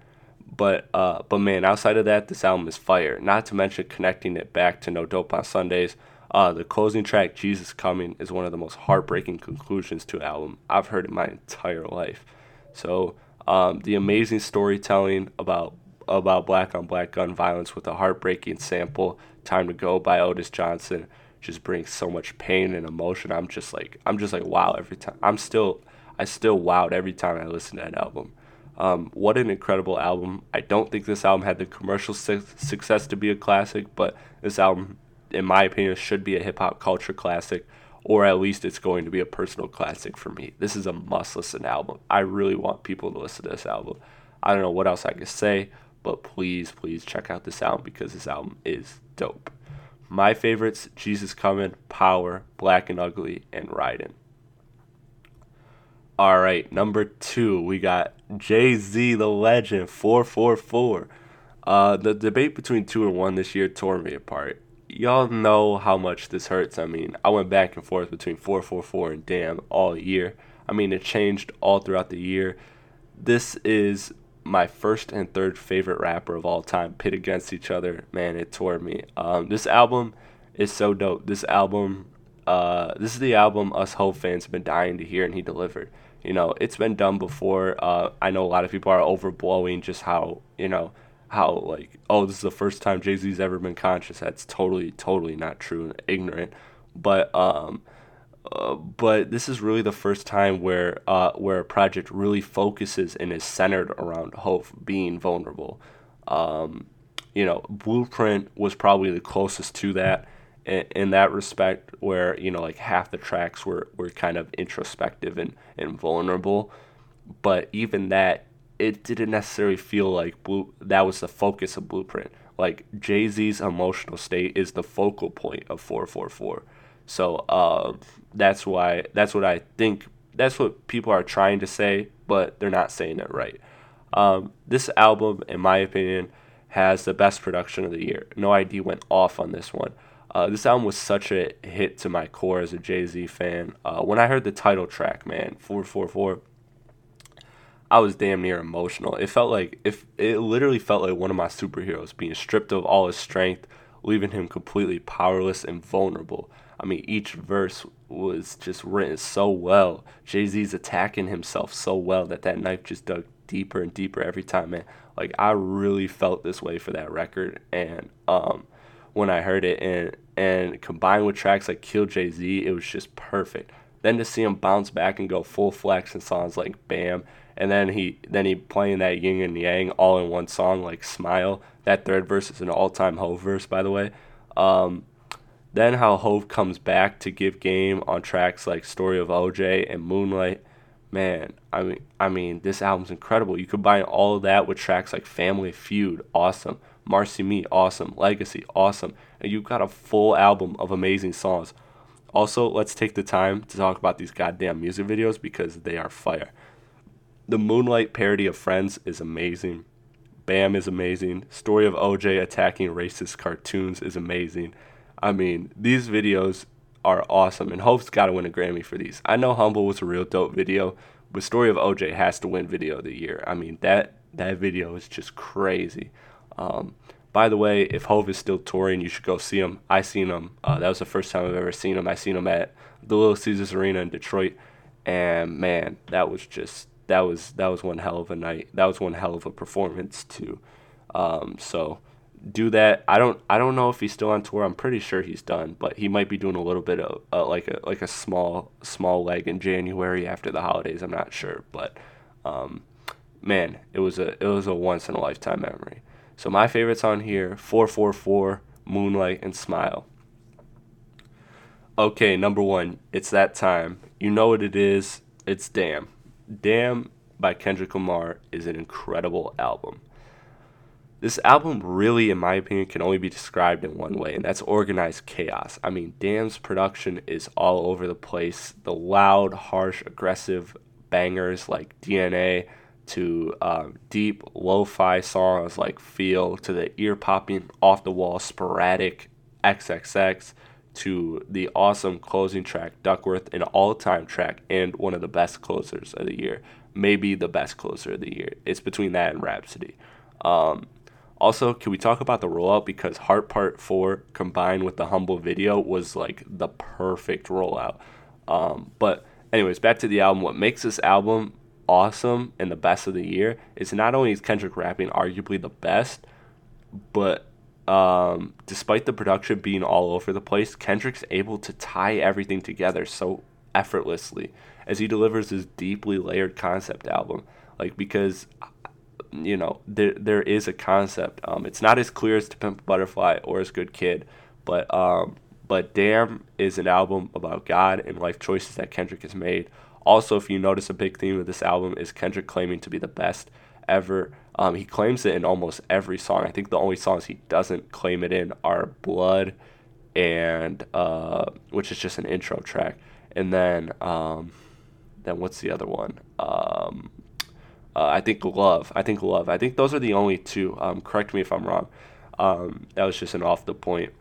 But uh, but man, outside of that, this album is fire. Not to mention connecting it back to No Dope on Sundays. Uh, the closing track, Jesus Coming, is one of the most heartbreaking conclusions to an album I've heard in my entire life. So um, the amazing storytelling about about black on black gun violence with a heartbreaking sample, "Time to Go" by Otis Johnson, just brings so much pain and emotion. I'm just like I'm just like wow every time. I'm still I still wowed every time I listen to that album. Um, what an incredible album. I don't think this album had the commercial su- success to be a classic, but this album, in my opinion, should be a hip-hop culture classic, or at least it's going to be a personal classic for me. This is a must-listen album. I really want people to listen to this album. I don't know what else I can say, but please, please check out this album because this album is dope. My favorites, Jesus Coming, Power, Black and Ugly, and Ridin'. All right, number two, we got Jay-Z the Legend, four four four. Uh, the debate between two and one this year tore me apart. Y'all know how much this hurts. I mean, I went back and forth between four four four and Damn all year. I mean, it changed all throughout the year. This is my first and third favorite rapper of all time, pit against each other. Man, it tore me. Um, this album is so dope. This album, uh, this is the album us Hov fans have been dying to hear, and he delivered. You know, it's been done before. Uh, I know a lot of people are overblowing just how, you know, how, like, oh, this is the first time Jay-Z's ever been conscious. That's totally, totally not true and ignorant. But um, uh, but this is really the first time where uh, where a project really focuses and is centered around Hov being vulnerable. Um, you know, Blueprint was probably the closest to that. In, in that respect, where, you know, like half the tracks were, were kind of introspective and, and vulnerable. But even that, it didn't necessarily feel like Blue, that was the focus of Blueprint. Like, Jay-Z's emotional state is the focal point of four four four. So uh, that's why, that's what I think, that's what people are trying to say, but they're not saying it right. Um, this album, in my opinion, has the best production of the year. No I D went off on this one. Uh, this album was such a hit to my core as a Jay-Z fan. Uh, when I heard the title track, man, four four four, I was damn near emotional. It felt like, if it literally felt like one of my superheroes being stripped of all his strength, leaving him completely powerless and vulnerable. I mean, each verse was just written so well. Jay-Z's attacking himself so well that that knife just dug deeper and deeper every time, man. Like, I really felt this way for that record, and um, when I heard it, and and combined with tracks like Kill Jay-Z, it was just perfect. Then to see him bounce back and go full flex in songs like Bam, and then he then he playing that yin and yang all in one song like Smile. That third verse is an all-time Hov verse, by the way. Um, then how Hov comes back to give game on tracks like Story of O J and Moonlight. Man, I mean, I mean, this album's incredible. You combine all of that with tracks like Family Feud, awesome. Marcy Me, awesome. Legacy, awesome. And you've got a full album of amazing songs. Also, let's take the time to talk about these goddamn music videos because they are fire. The Moonlight parody of Friends is amazing. Bam is amazing. Story of O J attacking racist cartoons is amazing. I mean, these videos are awesome, and Hov's got to win a Grammy for these. I know Humble was a real dope video, but Story of O J has to win Video of the Year. I mean, that, that video is just crazy. Um, by the way, if Hov is still touring, you should go see him. I seen him. Uh, that was the first time I've ever seen him. I seen him at the Little Caesars Arena in Detroit, and man, that was just that was that was one hell of a night. That was one hell of a performance too. Um, so do that. I don't I don't know if he's still on tour. I'm pretty sure he's done, but he might be doing a little bit of uh, like a like a small small leg in January after the holidays. I'm not sure, but um, man, it was a it was a once in a lifetime memory. So my favorites on here, four four four, Moonlight, and Smile. Okay, number one, it's that time. You know what it is. It's Damn. Damn by Kendrick Lamar is an incredible album. This album really, in my opinion, can only be described in one way, and that's organized chaos. I mean, Damn's production is all over the place. The loud, harsh, aggressive bangers like D N A to um, deep lo-fi songs like Feel, to the ear-popping, off-the-wall, sporadic triple X to the awesome closing track Duckworth, an all-time track and one of the best closers of the year. Maybe the best closer of the year. It's between that and Rhapsody. Um, also, can we talk about the rollout? Because Heart Part four combined with the Humble video was like the perfect rollout. Um, but anyways, back to the album. What makes this album awesome and the best of the year is not only is Kendrick rapping arguably the best, but um, despite the production being all over the place, Kendrick's able to tie everything together so effortlessly as he delivers his deeply layered concept album. Like, because... you know, there there is a concept. Um, it's not as clear as To Pimp a Butterfly or as Good Kid, but um, but Damn is an album about God and life choices that Kendrick has made. Also, if you notice, a big theme of this album is Kendrick claiming to be the best ever. Um, he claims it in almost every song. I think the only songs he doesn't claim it in are Blood, and uh, which is just an intro track, and then um, then what's the other one? Um. Uh, I think Love. I think Love. I think those are the only two. Um, correct me if I'm wrong. Um, that was just an off the point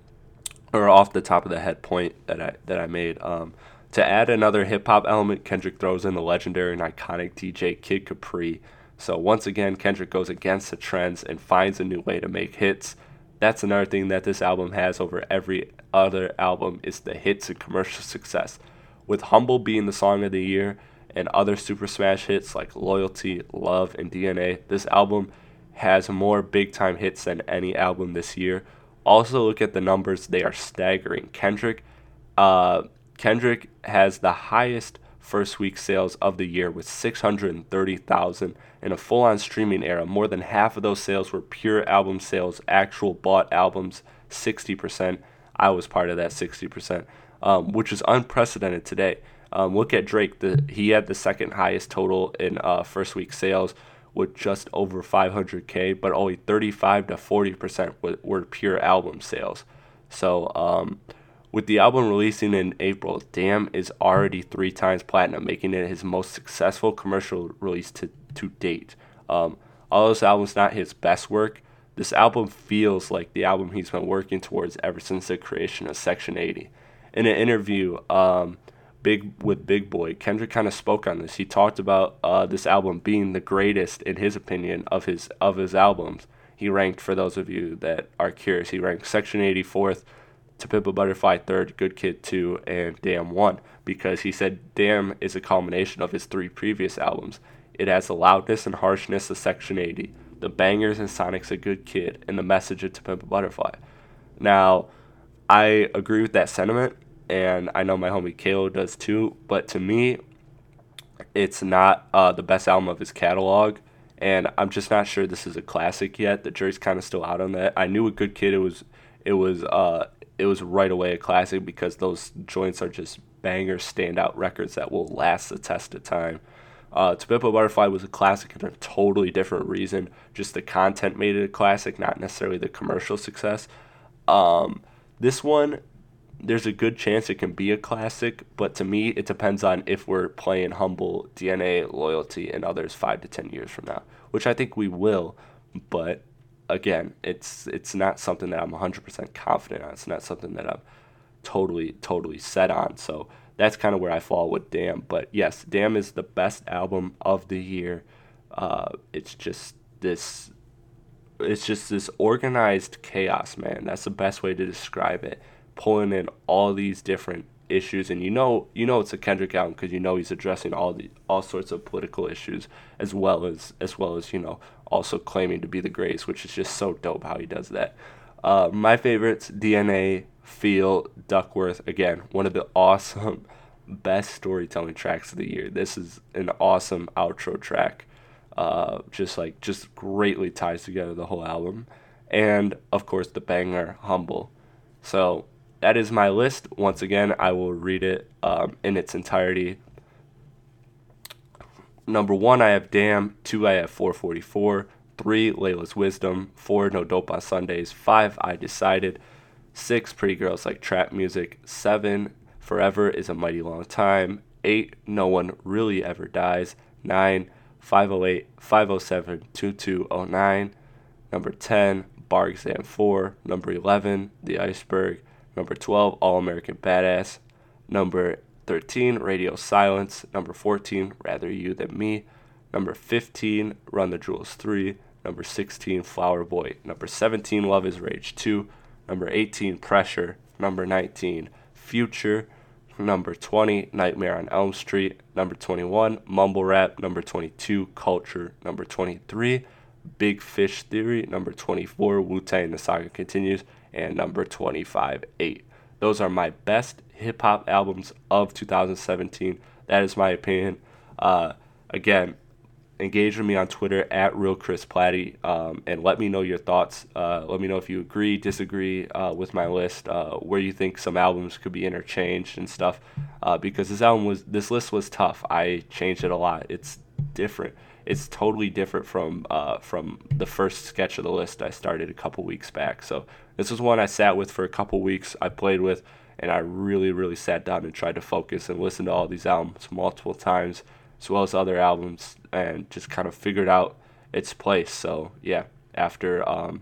or off the top of the head point that I that I made. Um, to add another hip hop element, Kendrick throws in the legendary and iconic D J Kid Capri. So once again, Kendrick goes against the trends and finds a new way to make hits. That's another thing that this album has over every other album is the hits and commercial success. With Humble being the song of the year, and other super smash hits like Loyalty, Love, and D N A, this album has more big-time hits than any album this year. Also, look at the numbers. They are staggering. Kendrick uh, Kendrick has the highest first-week sales of the year with six hundred thirty thousand. In a full-on streaming era, more than half of those sales were pure album sales, actual bought albums, sixty percent. I was part of that sixty percent, um, which is unprecedented today. Um, look at Drake. The, he had the second highest total in uh, first week sales with just over five hundred K, but only thirty-five to forty percent were, were pure album sales. So um, with the album releasing in April, Damn is already three times platinum, making it his most successful commercial release to, to date. Um, although this album's not his best work, this album feels like the album he's been working towards ever since the creation of Section eighty. In an interview... Um, Big with Big Boy, Kendrick kind of spoke on this. He talked about uh, this album being the greatest, in his opinion, of his of his albums. He ranked, for those of you that are curious, he ranked Section eighty fourth, To Pimp a Butterfly third, Good Kid two, and Damn one, because he said Damn is a culmination of his three previous albums. It has the loudness and harshness of Section eighty, the bangers and sonics of Good Kid, and the message of To Pimp a Butterfly. Now, I agree with that sentiment. And I know my homie Kaylo does too, but to me, it's not uh, the best album of his catalog, and I'm just not sure this is a classic yet. The jury's kind of still out on that. I knew with Good Kid it was, it was, uh, it was right away a classic because those joints are just banger, standout records that will last the test of time. Uh, To Pimp a Butterfly was a classic for a totally different reason. Just the content made it a classic, not necessarily the commercial success. Um, this one. There's a good chance it can be a classic, but to me, it depends on if we're playing Humble, D N A, Loyalty, and others five to ten years from now, which I think we will. But again, it's it's not something that I'm one hundred percent confident on. It's not something that I'm totally, totally set on. So that's kind of where I fall with Damn. But yes, Damn is the best album of the year. Uh, it's just this, it's just this organized chaos, man. That's the best way to describe it. Pulling in all these different issues, and you know you know it's a Kendrick album because you know he's addressing all the all sorts of political issues as well as as well as you know also claiming to be the greatest, which is just so dope how he does that. Uh, my favorites: D N A, Feel, Duckworth. Again, one of the awesome best storytelling tracks of the year. This is an awesome outro track. Uh, just like just greatly ties together the whole album, and of course the banger Humble. So. That is my list. Once again, I will read it um, in its entirety. Number one, I have Damn. Two, I have four forty-four. Three, Layla's Wisdom. Four, No Dope on Sundays. Five, I Decided. Six, Pretty Girls Like Trap Music. Seven, Forever Is a Mighty Long Time. Eight, No One Really Ever Dies. Nine, five oh eight, five oh seven, two two oh nine. Number ten, Bar Exam four. Number eleven, The Iceberg. Number twelve, All American Badass. Number thirteen, Radio Silence. Number fourteen, Rather You Than Me. Number fifteen, Run the Jewels three. Number sixteen, Flower Boy. Number seventeen, Love is Rage two. Number eighteen, Pressure. Number nineteen, Future. Number twenty, Nightmare on Elm Street. Number twenty-one, Mumble Rap. Number twenty-two, Culture. Number twenty-three, Big Fish Theory. Number twenty-four, Wu Tang: The Saga Continues. And number twenty-five, eight. Those are my best hip-hop albums of two thousand seventeen. That is my opinion. Uh, again, engage with me on Twitter at Real Chris Platte, um, and let me know your thoughts. Uh, let me know if you agree, disagree uh, with my list, uh, where you think some albums could be interchanged and stuff. Uh, because this album was, this list was tough. I changed it a lot. It's different. It's totally different from uh, from the first sketch of the list I started a couple weeks back. So this was one I sat with for a couple weeks. I played with, and I really, really sat down and tried to focus and listen to all these albums multiple times, as well as other albums, and just kind of figured out its place. So yeah, after um,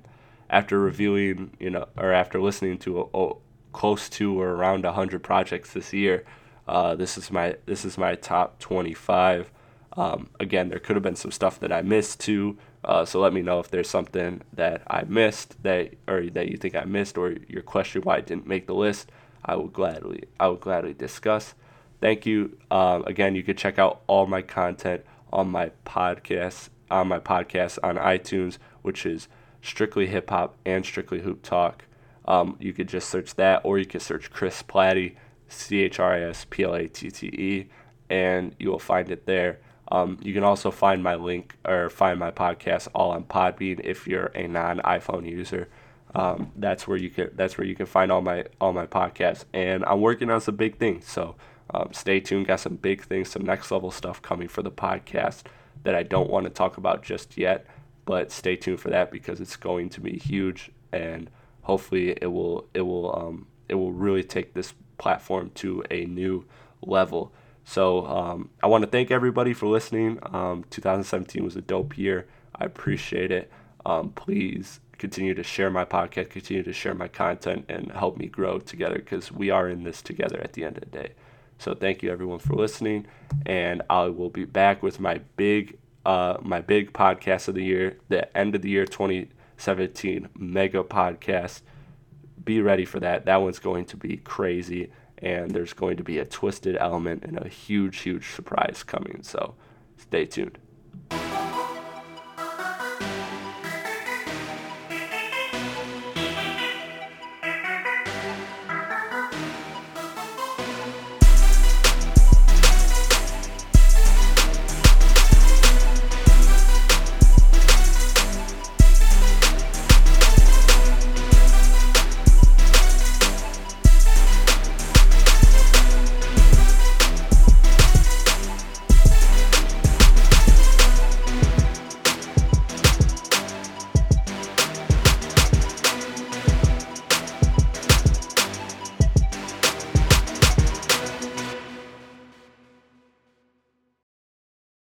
after reviewing, you know, or after listening to a, a close to or around one hundred projects this year, uh, this is my this is my top twenty-five. Um, again, there could have been some stuff that I missed too, uh, so let me know if there's something that I missed that, or that you think I missed, or your question why I didn't make the list. I will gladly, I will gladly discuss. Thank you. Um, again, you can check out all my content on my podcast, on my podcast on iTunes, which is Strictly Hip Hop and Strictly Hoop Talk. Um, you could just search that, or you can search Chris Platte, C H R I S P L A T T E, and you will find it there. Um, you can also find my link or find my podcast all on Podbean if you're a non-iPhone user. Um, that's where you can. That's where you can find all my all my podcasts. And I'm working on some big things, so um, stay tuned. Got some big things, some next level stuff coming for the podcast that I don't want to talk about just yet. But stay tuned for that because it's going to be huge, and hopefully it will it will um, it will really take this platform to a new level. So um, I want to thank everybody for listening. Um, two thousand seventeen was a dope year. I appreciate it. Um, please continue to share my podcast, continue to share my content, and help me grow together because we are in this together at the end of the day. So thank you everyone for listening, and I will be back with my big, uh, my big podcast of the year, the end of the year twenty seventeen mega podcast. Be ready for that. That one's going to be crazy. And there's going to be a twisted element and a huge, huge surprise coming. So stay tuned.